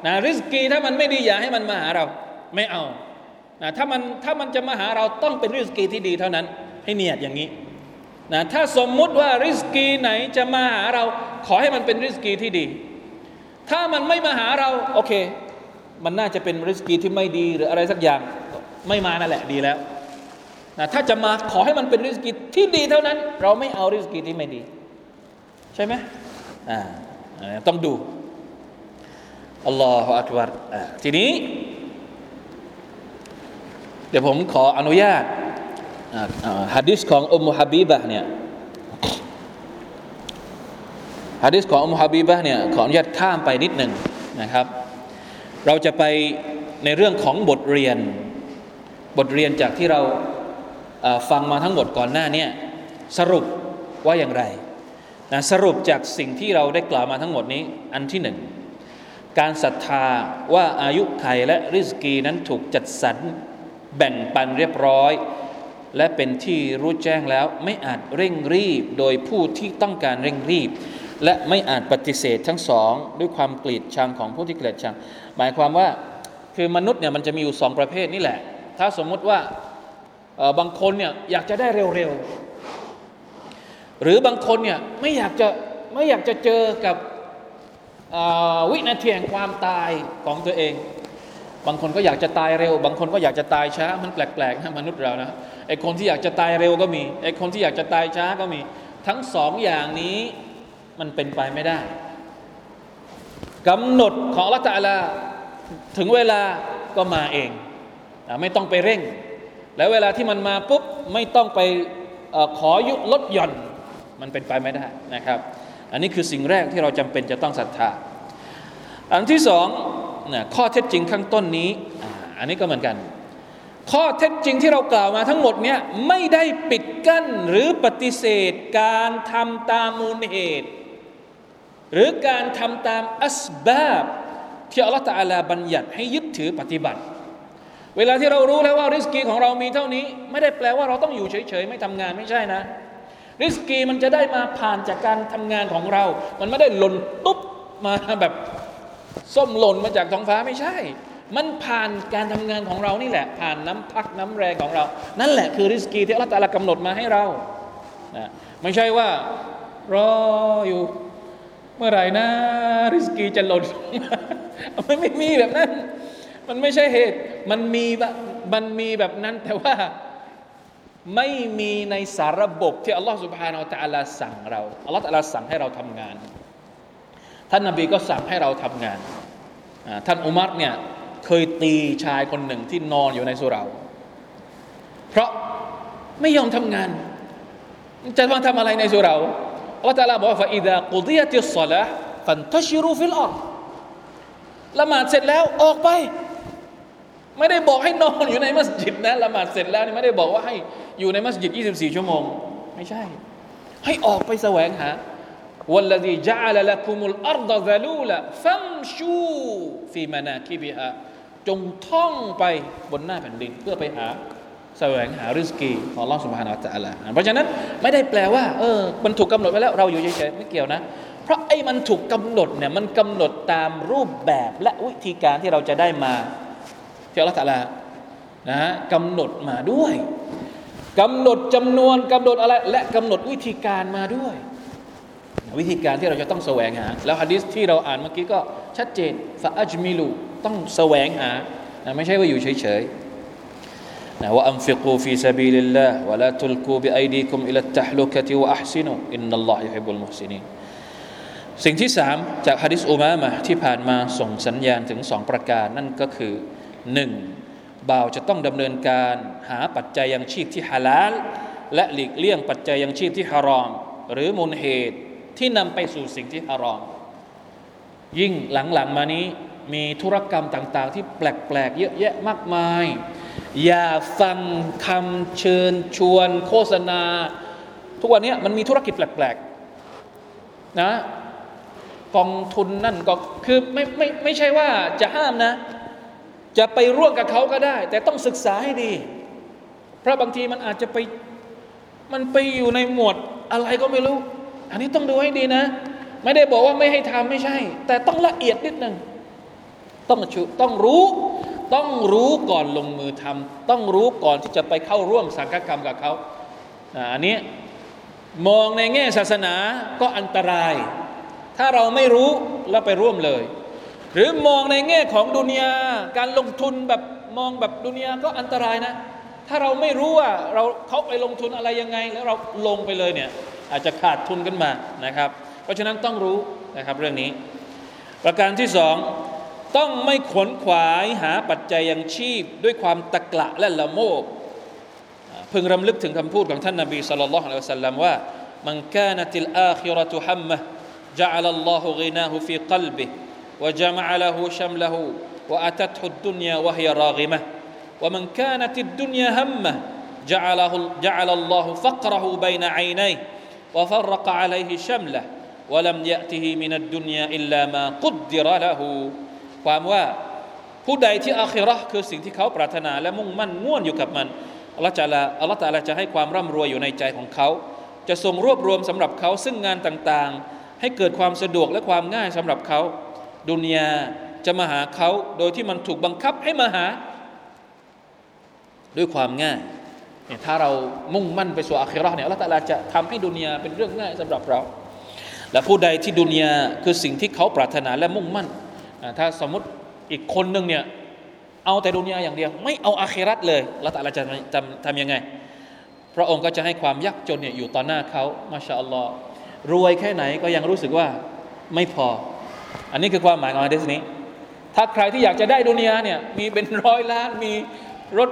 นะริสกีถ้ามันไม่ดีอย่าให้มันมาหาเราไม่เอานะถ้ามันจะมาหาเราต้องเป็นริสกีที่ดีเท่านั้นให้เนียดอย่างนี้นะถ้าสมมุติว่าริสกีไหนจะมาหาเราขอให้มันเป็นริสกีที่ดีถ้ามันไม่มาหาเราโอเคมันน่าจะเป็นริสกีที่ไม่ดีหรืออะไรสักอย่างไม่มานั่นแหละดีแล้วนะถ้าจะมาขอให้มันเป็นริสกีที่ดีเท่านั้นเราไม่เอาริสกีที่ไม่ดี ใช่ไหมต้องดูอัลลอฮฺอักบัรทีนี้เดี๋ยวผมขออนุญาตหะดีษของอุมมุฮะบีบะห์เนี่ยหะดีษของอุมมุฮะบีบะห์เนี่ยขออนุญาตข้ามไปนิดหนึ่งนะครับเราจะไปในเรื่องของบทเรียนจากที่เราฟังมาทั้งหมดก่อนหน้านี้สรุปว่าอย่างไรนะสรุปจากสิ่งที่เราได้กล่าวมาทั้งหมดนี้อันที่หนึ่งการศรัทธาว่าอายุขัยและริสกีนั้นถูกจัดสรรแบ่งปันเรียบร้อยและเป็นที่รู้แจ้งแล้วไม่อาจเร่งรีบโดยผู้ที่ต้องการเร่งรีบและไม่อาจปฏิเสธทั้งสองด้วยความเกลียดชังของผู้ที่เกลียดชังหมายความว่าคือมนุษย์เนี่ยมันจะมีอยู่สองประเภทนี่แหละถ้าสมมุติว่าบางคนเนี่ยอยากจะได้เร็วๆหรือบางคนเนี่ยไม่อยากจะเจอกับวินาทีแห่งความตายของตัวเองบางคนก็อยากจะตายเร็วบางคนก็อยากจะตายช้ามันแปลกๆนะมนุษย์เรานะไอ้คนที่อยากจะตายเร็วก็มีไอ้คนที่อยากจะตายช้าก็มีทั้งสองอย่างนี้มันเป็นไปไม่ได้กำหนดของอัลเลาะห์ตะอาลาถึงเวลาก็มาเองไม่ต้องไปเร่งแล้วเวลาที่มันมาปุ๊บไม่ต้องไปขอยุลดหย่อนมันเป็นไปไม่ได้นะครับอันนี้คือสิ่งแรกที่เราจำเป็นจะต้องศรัทธาอันที่สองข้อเท็จจริงข้างต้นนี้อันนี้ก็เหมือนกันข้อเท็จจริงที่เรากล่าวมาทั้งหมดเนี้ยไม่ได้ปิดกั้นหรือปฏิเสธการทำตามมูลเหตุหรือการทำตามอัสบาบที่อัลเลาะห์ตะอาลาบัญญัติให้ยึดถือปฏิบัติเวลาที่เรารู้แล้วว่าริสกีของเรามีเท่านี้ไม่ได้แปลว่าเราต้องอยู่เฉยๆไม่ทำงานไม่ใช่นะริสกีมันจะได้มาผ่านจากการทำงานของเรามันไม่ได้หล่นตุ๊บมาแบบส้มหล่นมาจากท้องฟ้าไม่ใช่มันผ่านการทำงานของเรานี่แหละผ่านน้ำพักน้ำแรงของเรานั่นแหละคือริสกีที่อัลเลาะห์ตะอาลากำหนดมาให้เรานะไม่ใช่ว่ารออยู่เมื่อไหร่นะริสกีจะหล่นมันไม่มีแบบนั้นมันไม่ใช่เหตุมันมีแบบนั้นแต่ว่าไม่มีในสารบบที่อัลลอฮฺซุบฮานะฮูวะตะอาลาสั่งเราอัลลอฮฺตะอาลาสั่งให้เราทำงานท่านนบีก็สั่งให้เราทำงานท่านอุมัรเนี่ยเคยตีชายคนหนึ่งที่นอนอยู่ในสุเหร่าเพราะไม่ยอมทำงานจะมาทำอะไรในสุเหร่าอัลลอฮฺตะอาลาบอกว่า فإذا قضيت الصلاة فانتشروا في الأرض ละหมาดเสร็จแล้วออกไปไม่ได้บอกให้นอนอยู่ในมัสยิดนะละหมาดเสร็จแล้วนี่ไม่ได้บอกว่าให้อยู่ในมัสยิด24ชั่วโมงไม่ใช่ให้ออกไปแสวงหาวัลลซีญะอะละละกุมุลอัรฎะซะลูละฟัมชูฟีมานาคิบิฮาจงท่องไปบนหน้าแผ่นดินเพื่อไปหาแสวงหาริสกีของอัลเลาะห์ซุบฮานะฮูวะตะอาลาเพราะฉะนั้นไม่ได้แปลว่ามันถูกกำหนดไว้แล้วเราอยู่เฉยๆไม่เกี่ยวนะเพราะไอ้มันถูกกำหนดเนี่ยมันกำหนดตามรูปแบบและวิธีการที่เราจะได้มาที่อัลเลาะห์ตะอาลานะกำหนดมาด้วยกำหนดจำนวนกำหนดอะไรและกำหนดวิธีการมาด้วยวิธีการที่เราจะต้องแสวงหาแล้วหะดีษที่เราอ่านเมื่อกี้ก็ชัดเจนฟะอัจมิลูต้องแสวงหาไม่ใช่ว่าอยู่เฉยๆนะวะอันฟิกูฟีซะบีลิลลาฮ์วะลาตุลกูบิอัยดีกุมอิลัตตะฮลุกะติวะอัห์ซินูอินนัลลอฮยุฮิบบุลมุห์ซินีนสิ่งที่3จากหะดีษอุมามะห์ที่ผ่านมาส่งสัญญาณถึง2ประการนั่นก็คือ1บ่าวจะต้องดำเนินการหาปัจจัยยังชีพที่ฮาลาลและหลีกเลี่ยงปัจจัยยังชีพที่ฮารอมหรือมูลเหตุที่นำไปสู่สิ่งที่ฮารอมยิ่งหลังๆมานี้มีธุรกรรมต่างๆที่แปลกๆเยอะแยะมากมายอย่าฟังคำเชิญชวนโฆษณาทุกวันนี้มันมีธุรกิจแปลกๆนะกองทุนนั่นก็คือไม่ใช่ว่าจะห้ามนะจะไปร่วมกับเขาก็ได้แต่ต้องศึกษาให้ดีเพราะบางทีมันอาจจะไปมันไปอยู่ในหมวดอะไรก็ไม่รู้อันนี้ต้องดูให้ดีนะไม่ได้บอกว่าไม่ให้ทำไม่ใช่แต่ต้องละเอียดนิดนึงต้องรู้ก่อนลงมือทำต้องรู้ก่อนที่จะไปเข้าร่วมสังฆกรรมกับเขาอันนี้มองในแง่ศาสนาก็อันตรายถ้าเราไม่รู้แล้วไปร่วมเลยหรือมองในแง่ของดุนยาการลงทุนแบบมองแบบดุนยาก็อันตรายนะถ้าเราไม่รู้ว่าเขาไปลงทุนอะไรยังไงแล้วเราลงไปเลยเนี่ยอาจจะขาดทุนกันมานะครับ เพราะฉะนั้นต้องรู้นะครับเรื่องนี้ประการที่สองต้องไม่ขวนขวายหาปัจจัยยังชีพด้วยความตะกละและละโมบพึงรำลึกถึงคำพูดของท่านนบีศ็อลลัลลอฮุอะลัยฮิวะซัลลัมว่ามันกานะติลอาคิเราะตุฮัมมะฮ์ญะอะลัลลอฮุกินาฮุฟีกัลบิฮิวะญะมะอะละฮูชัมละฮูวะอะตัตฮุดดุนยาวะฮิยะราฆิมะฮ์วะมันกานะติดดุนยาฮัมมะฮ์ญะอะลัลลอฮุฟักเราะฮูบัยนะอัยนัยวะฟัรกะอะลัยฮิชัมละฮ์วะลัมยะติฮิมินัดดุนยาอิลลามากุดดิระละฮูความว่าผู้ใดที่อาคิเราะฮ์คือสิ่งที่เขาปรารถนาและมุ่งมั่นง่วนอยู่กับมันอัลลอฮฺตะอาลาจะให้ความร่ำรวยอยู่ในใจของเขาจะทรงรวบรวมสำหรับเขาซึ่งงานต่างๆให้เกิดความสะดวกและความง่ายสำหรับเขาดุนยาจะมาหาเขาโดยที่มันถูกบังคับให้มาหาด้วยความง่ายถ้าเรามุ่งมั่นไปสู่อาคิเราะฮ์เนี่ยอัลลอฮฺตะอาลาจะทำให้ดุนยาเป็นเรื่องง่ายสำหรับเราและผู้ใดที่ดุนยาคือสิ่งที่เขาปรารถนาและมุ่งมั่นถ้าสมมติอีกคนนึงเนี่ยเอาแต่ดุนยาอย่างเดียวไม่เอาอาคิเราะฮ์เลยแล้วแต่เราจะทำยังไงพระองค์ก็จะให้ความยากจนเนี่ยอยู่ต่อหน้าเขามาชาอัลลอฮ์รวยแค่ไหนก็ยังรู้สึกว่าไม่พออันนี้คือความหมายของหะดีษนี้ถ้าใครที่อยากจะได้ดุนยาเนี่ยมีเป็นร้อยล้านมีรถ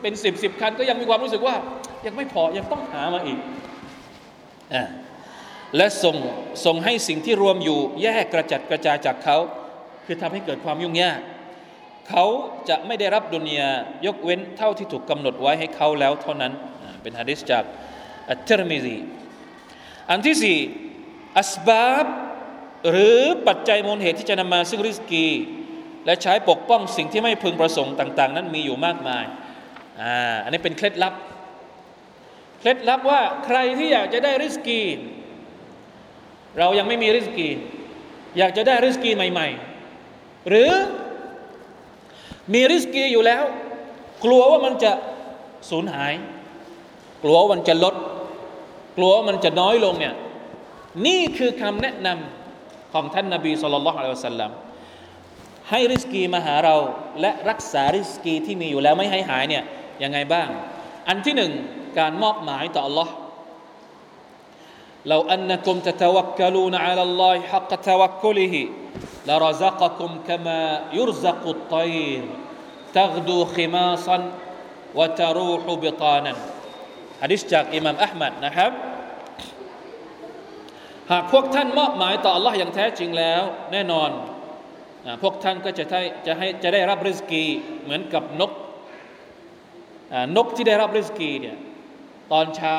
เป็น10คันก็ยังมีความรู้สึกว่ายังไม่พอยังต้องหามาอีกและส่งให้สิ่งที่รวมอยู่แยกกระจัดกระจายจากเขาคือทำให้เกิดความยุ่งยากเขาจะไม่ได้รับดุนยายกเว้นเท่าที่ถูกกำหนดไว้ให้เขาแล้วเท่านั้นเป็นหะดีษจากอัตติรมิซีอันที่สี่อัสบาบหรือปัจจัยมูลเหตุที่จะนำมาซึ่งริสกีและใช้ปกป้องสิ่งที่ไม่พึงประสงค์ต่างๆนั้นมีอยู่มากมายอันนี้เป็นเคล็ดลับว่าใครที่อยากจะได้ริสกีเรายังไม่มีริสกีอยากจะได้ริสกีใหม่ๆหรือมีริสกีอยู่แล้วกลัวว่ามันจะสูญหายกลัวว่ามันจะลดกลัวว่ามันจะน้อยลงเนี่ยนี่คือคำแนะนำของท่านนบีศ็อลลัลลอฮุอะลัยฮิวะซัลลัมให้ริสกีมาหาเราและรักษาริสกีที่มีอยู่แล้วไม่ให้หายเนี่ยยังไงบ้างอันที่หนึ่งการมอบหมายต่อ Allah لو أنكم تتوكلون على الله حق توكله لرزقكم كما يرزق الطير تغدو خماصا وتروح بطانا หะดีษจากอิหม่ามอะห์มัดนะครับหากพวกท่านมอบหมายต่อ Allah อย่างแท้จริงแล้วแน่นอนพวกท่านก็จะได้รับริสกีเหมือนกับนกที่ได้รับริสกีเนี่ยตอนเช้า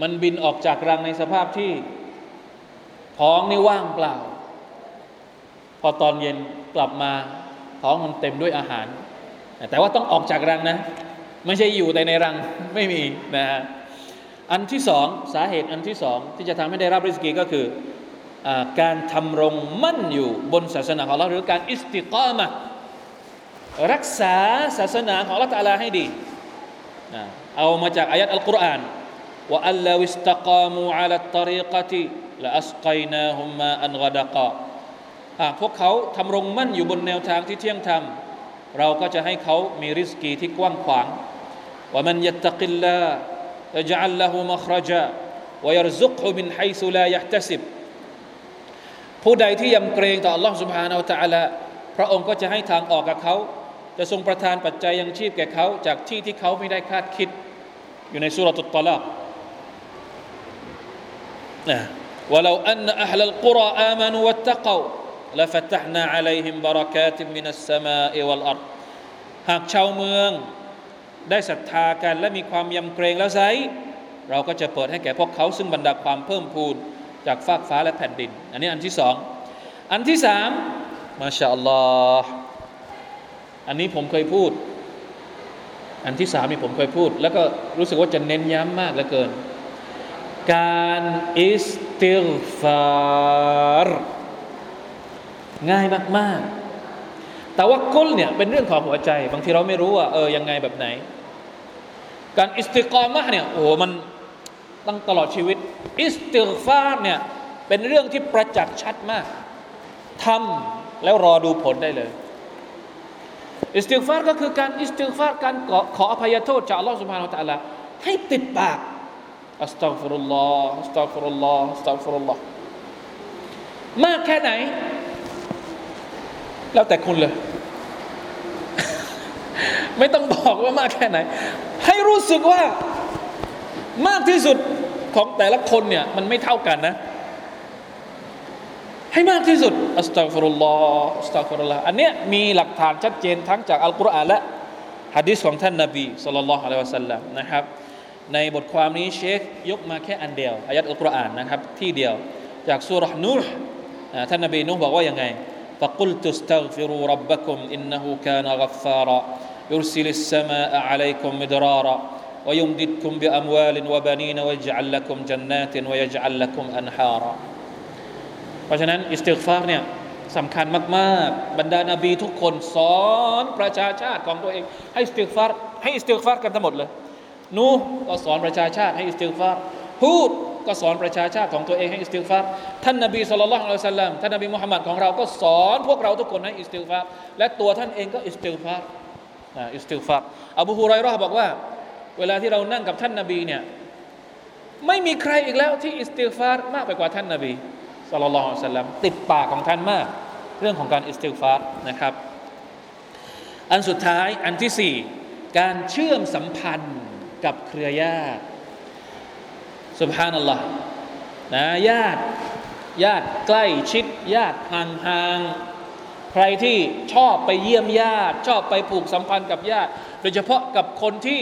มันบินออกจากรังในสภาพที่ท้องนี่ว่างเปล่าพอตอนเย็นกลับมาท้องมันเต็มด้วยอาหารแต่ว่าต้องออกจากรังนะไม่ใช่อยู่แต่ในรังไม่มีนะฮะอันที่สองสาเหตุอันที่สองที่จะทำให้ได้รับริสกีก็คือการทำรงมั่นอยู่บนศาสนาของอัลเลาะห์หรือการอิสติกามะรักษาศาสนาของอัลเลาะห์ตะอาลาให้ดีเอามาจากอายะห์อัลกุรอานวะอัลลาวิสตะกามูอะลัตตะรีกะติละอัสกัยนาฮุมมาอันกะดะกะพวกเขาทำรงมั่นอยู่บนแนวทางที่เที่ยงธรรมเราก็จะให้เขามีริสกีที่กว้างขวางวะมันยัตตะกิลลาฮ์ยะญะอัลละฮูมะคเราะญะวะยัรซุกฮุมินไฮซุลายะห์ตะซิบผู้ใดที่ยำเกรงต่อ Allah Subhanahu wa Ta'ala พระองค์ก็จะให้ทางออกกับเขาจะทรงประทานปัจจัยยังชีพแก่เขาจากที่ที่เขาไม่ได้คาดคิดอยู่ในซูเราะฮ์อัตตะลาอกวะลาอันนะอะห์ลัลกุรออามานูวัตตะกอلَفَتَحْنَا عَلَيْهِمْ بَرَكَاتٍ مِنَ السَّمَاءِ وَالْأَرْضِ หากชาวเมืองได้ศรัทธากันและมีความยำเกรงแล้วไซเราก็จะเปิดให้แก่พวกเขาซึ่งบรรดาความเพิ่มพูนจากฟากฟ้าและแผ่นดินอันนี้อันที่สองอันที่สามมาชาอัลลอฮ์อันนี้ผมเคยพูดอันที่สามนี่ผมเคยพูดแล้วก็รู้สึกว่าจะเน้นย้ำมากเหลือเกินการอิสติฆฟารง่ายมากๆแต่ว่ากุลเนี่ยเป็นเรื่องของหัวใจบางทีเราไม่รู้ว่ายังไงแบบไหนการอิสติกามะห์เนี่ยโอ้มันตั้งตลอดชีวิตอิสติฆฟารเนี่ยเป็นเรื่องที่ประจักษ์ชัดมากทำแล้วรอดูผลได้เลยอิสติฆฟารก็คือการอิสติฆฟารการขออภัยโทษจากอัลเลาะห์ซุบฮานะฮูวะตะอาลาให้ติดปากอัสตัฆฟิรุลลอฮ์อัสตัฆฟิรุลลอฮ์อัสตัฆฟิรุลลอฮ์ มากแค่ไหนแล้วแต่คุณเลย ไม่ต้องบอกว่ามากแค่ไหนให้รู้สึกว่ามากที่สุดของแต่ละคนเนี่ยมันไม่เท่ากันนะให้มากที่สุดอัสตัฆฟิรุลลอฮ์อัสตัฆฟิรุลลอฮ์อันเนี้ยมีหลักฐานชัดเจนทั้งจากอัลกุรอานและหะดีษของท่านนบีศ็อลลัลลอฮุอะลัยฮิวะซัลลัมนะครับในบทความนี้เชคยกมาแค่อันเดียวอายัดอัลกุรอานนะครับที่เดียวจากซูเราะห์นูห์ท่านนบีนูห์บอกว่ายังไงฟะกุลตุสตัฆฟิรูร็อบบักุมอินนะฮูกานะกัฟฟารายุรซิลิสสมาอะอะลัยกุมมิดราราวะยุมดิดกุมบิอัมวาลินวะบานีนวะยัจอัลลักุมญันนาตินวะยัจอัลลักุมอันฮาราเพราะฉะนั้นอิสติฆฟารเนี่ยสำคัญมากๆบรรดานบีทุกคนสอนประชาชาติของตัวเองให้อิสติฆฟารกันทั้งหมดเลยนูห์ก็สอนประชาชาติให้อิสติฆฟารฮูดก็สอนประชาชาติของตัวเองให้อิสติฆฟารท่านนบีศ็อลลัลลอฮุอะลัยฮิวะซัลลัมท่านนบีมุฮัมมัดของเราก็สอนพวกเราทุกคนให้อิสติฆฟารและตัวท่านเองก็อิสติฆฟารอบูฮุรอยเราะห์บอกว่าเวลาที่เรานั่งกับท่านนบีเนี่ยไม่มีใครอีกแล้วที่อิสติฆฟารมากไปกว่าท่านนบีศ็อลลัลลอฮุอะลัยฮิวะซัลลัมติดปากของท่านมากเรื่องของการอิสติฆฟารนะครับอันสุดท้ายอันที่4การเชื่อมสัมพันธ์กับเครือญาติซุบฮานัลลอฮ์นะญาติใกล้ชิดญาติห่างๆใครที่ชอบไปเยี่ยมญาติชอบไปผูกสัมพันธ์กับญาติโดยเฉพาะกับคนที่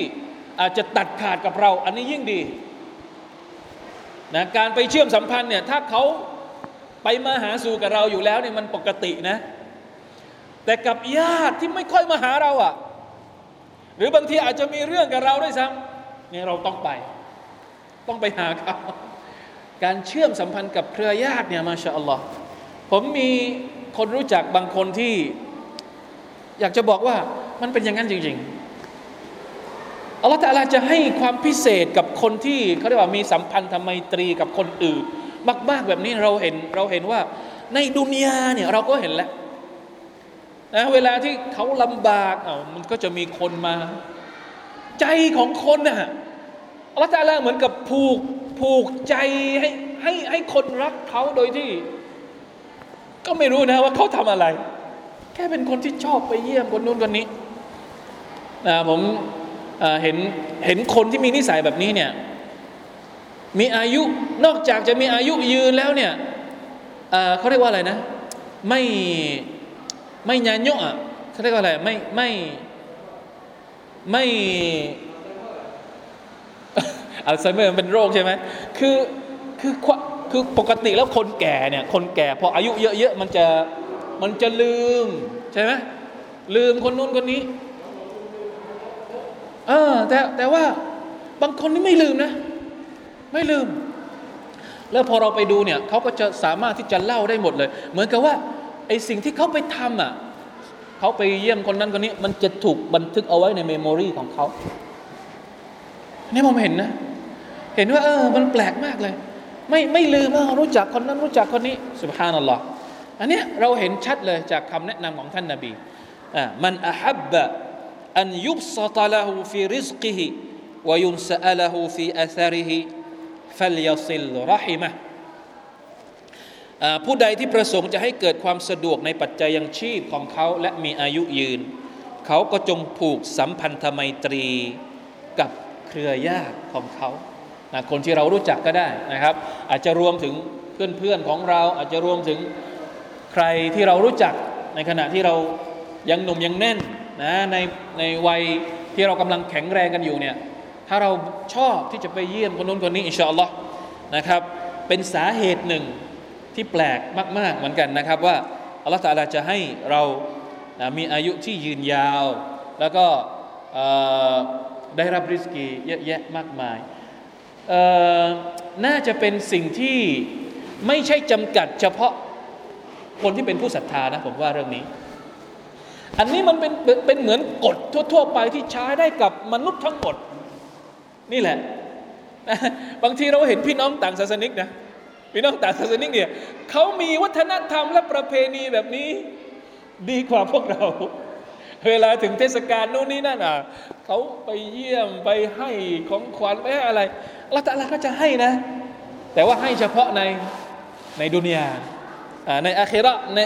อาจจะตัดขาดกับเราอันนี้ยิ่งดีนะการไปเชื่อมสัมพันธ์เนี่ยถ้าเขาไปมาหาสู่กับเราอยู่แล้วเนี่ยมันปกตินะแต่กับญาติที่ไม่ค่อยมาหาเราอ่ะหรือบางทีอาจจะมีเรื่องกับเราด้วยซ้ำเนี่ยเราต้องไปหาเขาการเชื่อมสัมพันธ์กับเครือญาติเนี่ยมาชาอัลลอฮ์ผมมีคนรู้จักบางคนที่อยากจะบอกว่ามันเป็นอย่างนั้นจริงๆอัลลอฮ์ตะอาลาจะให้ความพิเศษกับคนที่เขาเรียกว่ามีสัมพันธไมตรีกับคนอื่นมากๆแบบนี้เราเห็นว่าในดุนยาเนี่ยเราก็เห็นแล้วนะเวลาที่เขาลำบากมันก็จะมีคนมาใจของคนน่ะอัลเลาะห์ตะอาลาเหมือนกับผูกใจให้คนรักเขาโดยที่ก็ไม่รู้นะว่าเขาทำอะไรแค่เป็นคนที่ชอบไปเยี่ยมคนนู้นคนนี้นะผมเห็นคนที่มีนิสัยแบบนี้เนี่ยมีอายุนอกจากจะมีอายุยืนแล้วเนี่ยเขาเรียกว่าอะไรนะไม่ยาโยะเขาเรียกว่าอะไรไม่อัลไซเมอร์เป็นโรคใช่ไหมคือปกติแล้วคนแก่พออายุเยอะๆมันจะลืมใช่ไหมลืมคนนู้นคนนี้แต่ว่าบางคนนี่ไม่ลืมนะไม่ลืมแล้วพอเราไปดูเนี่ยเขาก็จะสามารถที่จะเล่าได้หมดเลยเหมือนกับว่าไอ้สิ่งที่เขาไปทำเขาไปเยี่ยมคนนั้นคนนี้มันจะถูกบันทึกเอาไว้ในเมมโมรีของเขานี่ผมเห็นว่ามันแปลกมากเลยไม่ลืมรู้จักคนนั้นรู้จักคนนี้ซุบฮานัลลอฮ์อันเนี้ยเราเห็นชัดเลยจากคำแนะนำของท่านนบีมันอะฮับบะอันยุบซะตะละฮูฟีริซกิฮิวะยุนซะอะละฮูฟีอัซริฮิفَلْيَصِلْ رَحِمَهُผู้ใดที่ประสงค์จะให้เกิดความสะดวกในปัจจัยยังชีพของเขาและมีอายุยืนเขาก็จงผูกสัมพันธไมตรีกับเครือญาติของเขาคนที่เรารู้จักก็ได้นะครับอาจจะรวมถึงเพื่อนๆของเราอาจจะรวมถึงใครที่เรารู้จักในขณะที่เรายังหนุ่มยังแน่นนะในวัยที่เรากำลังแข็งแรงกันอยู่เนี่ยถ้าเราชอบที่จะไปเยี่ยมคนนู้นคนนี้อินชาอัลลอฮ์นะครับเป็นสาเหตุหนึ่งที่แปลกมากๆเหมือนกันนะครับว่าอัลเลาะห์ตะอาลาจะให้เรามีอายุที่ยืนยาวแล้วก็ได้รับริสกีเยอะแยะมากมายน่าจะเป็นสิ่งที่ไม่ใช่จำกัดเฉพาะคนที่เป็นผู้ศรัทธานะผมว่าเรื่องนี้อันนี้มันเป็นเหมือนกฎทั่วๆไปที่ใช้ได้กับมนุษย์ทั้งหมดนี่แหละบางทีเราเห็นพี่น้องต่างศาสนิกนะพี่น้องต่างศาสนิกเนี่ยเขามีวัฒนธรรมและประเพณีแบบนี้ดีกว่าพวกเราเวลาถึงเทศกาลโน่นนี่นั่นเขาไปเยี่ยมไปให้ของขวัญไปให้อะไรอัลเลาะห์ตะอาลาก็จะให้นะแต่ว่าให้เฉพาะในดุนยา ในอาคิเราะห์เนี่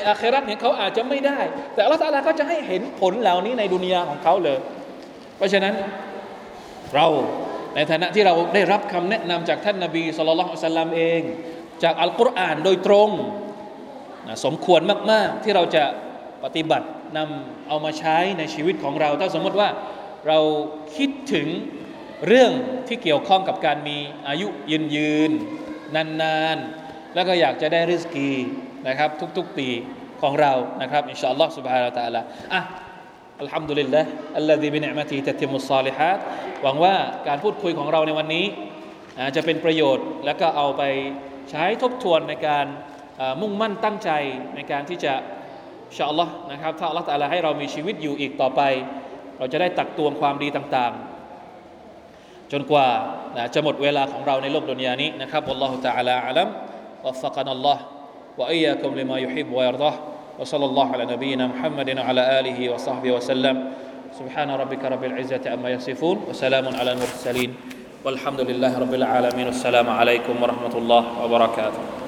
ยเขาอาจจะไม่ได้แต่อัลเลาะห์ตะอาลาก็จะให้เห็นผลเหล่านี้ในดุนยาของเขาเลยเพราะฉะนั้นเราในฐานะที่เราได้รับคำแนะนำจากท่านนบีศ็อลลัลลอฮุอะลัยฮิวะซัลลัมเองจากอัลกุรอานโดยตรงสมควรมากๆที่เราจะปฏิบัตินำเอามาใช้ในชีวิตของเราถ้าสมมติว่าเราคิดถึงเรื่องที่เกี่ยวข้องกับการมีอายุยืนนานๆแล้วก็อยากจะได้ริสกีนะครับทุกๆปีของเรานะครับอินชาอัลลอฮฺซุบฮานะฮูวะตะอาลาอัลฮัมดุลิลลาฮ์อัลลอฮิบินิอ์มะติฮิตัตติมุศศอลิฮาตหวังว่าการพูดคุยของเราในวันนี้จะเป็นประโยชน์และก็เอาไปใช้ทบทวนในการมุ่งมั่นตั้งใจในการที่จะอินชาอัลลอฮ์นะครับถ้าอัลเลาะห์ตะอาลาให้เรามีชีวิตอยู่อีกต่อไปเราจะได้ตักตวงความดีต่างๆจนกว่าจะหมดเวลาของเราในโลกดุนยานี้นะครับวัลลอฮุตะอาลาอะลัมวัฟฟะกะนัลลอฮ์วะอียากุมลิมายุฮิบบุวะยัรฎอฮ์وصلى الله على نبينا محمد وعلى آله وصحبه وسلم سبحان ربك رب العزة عما يصفون وسلام على المرسلين والحمد لله رب العالمين والسلام عليكم ورحمة الله وبركاته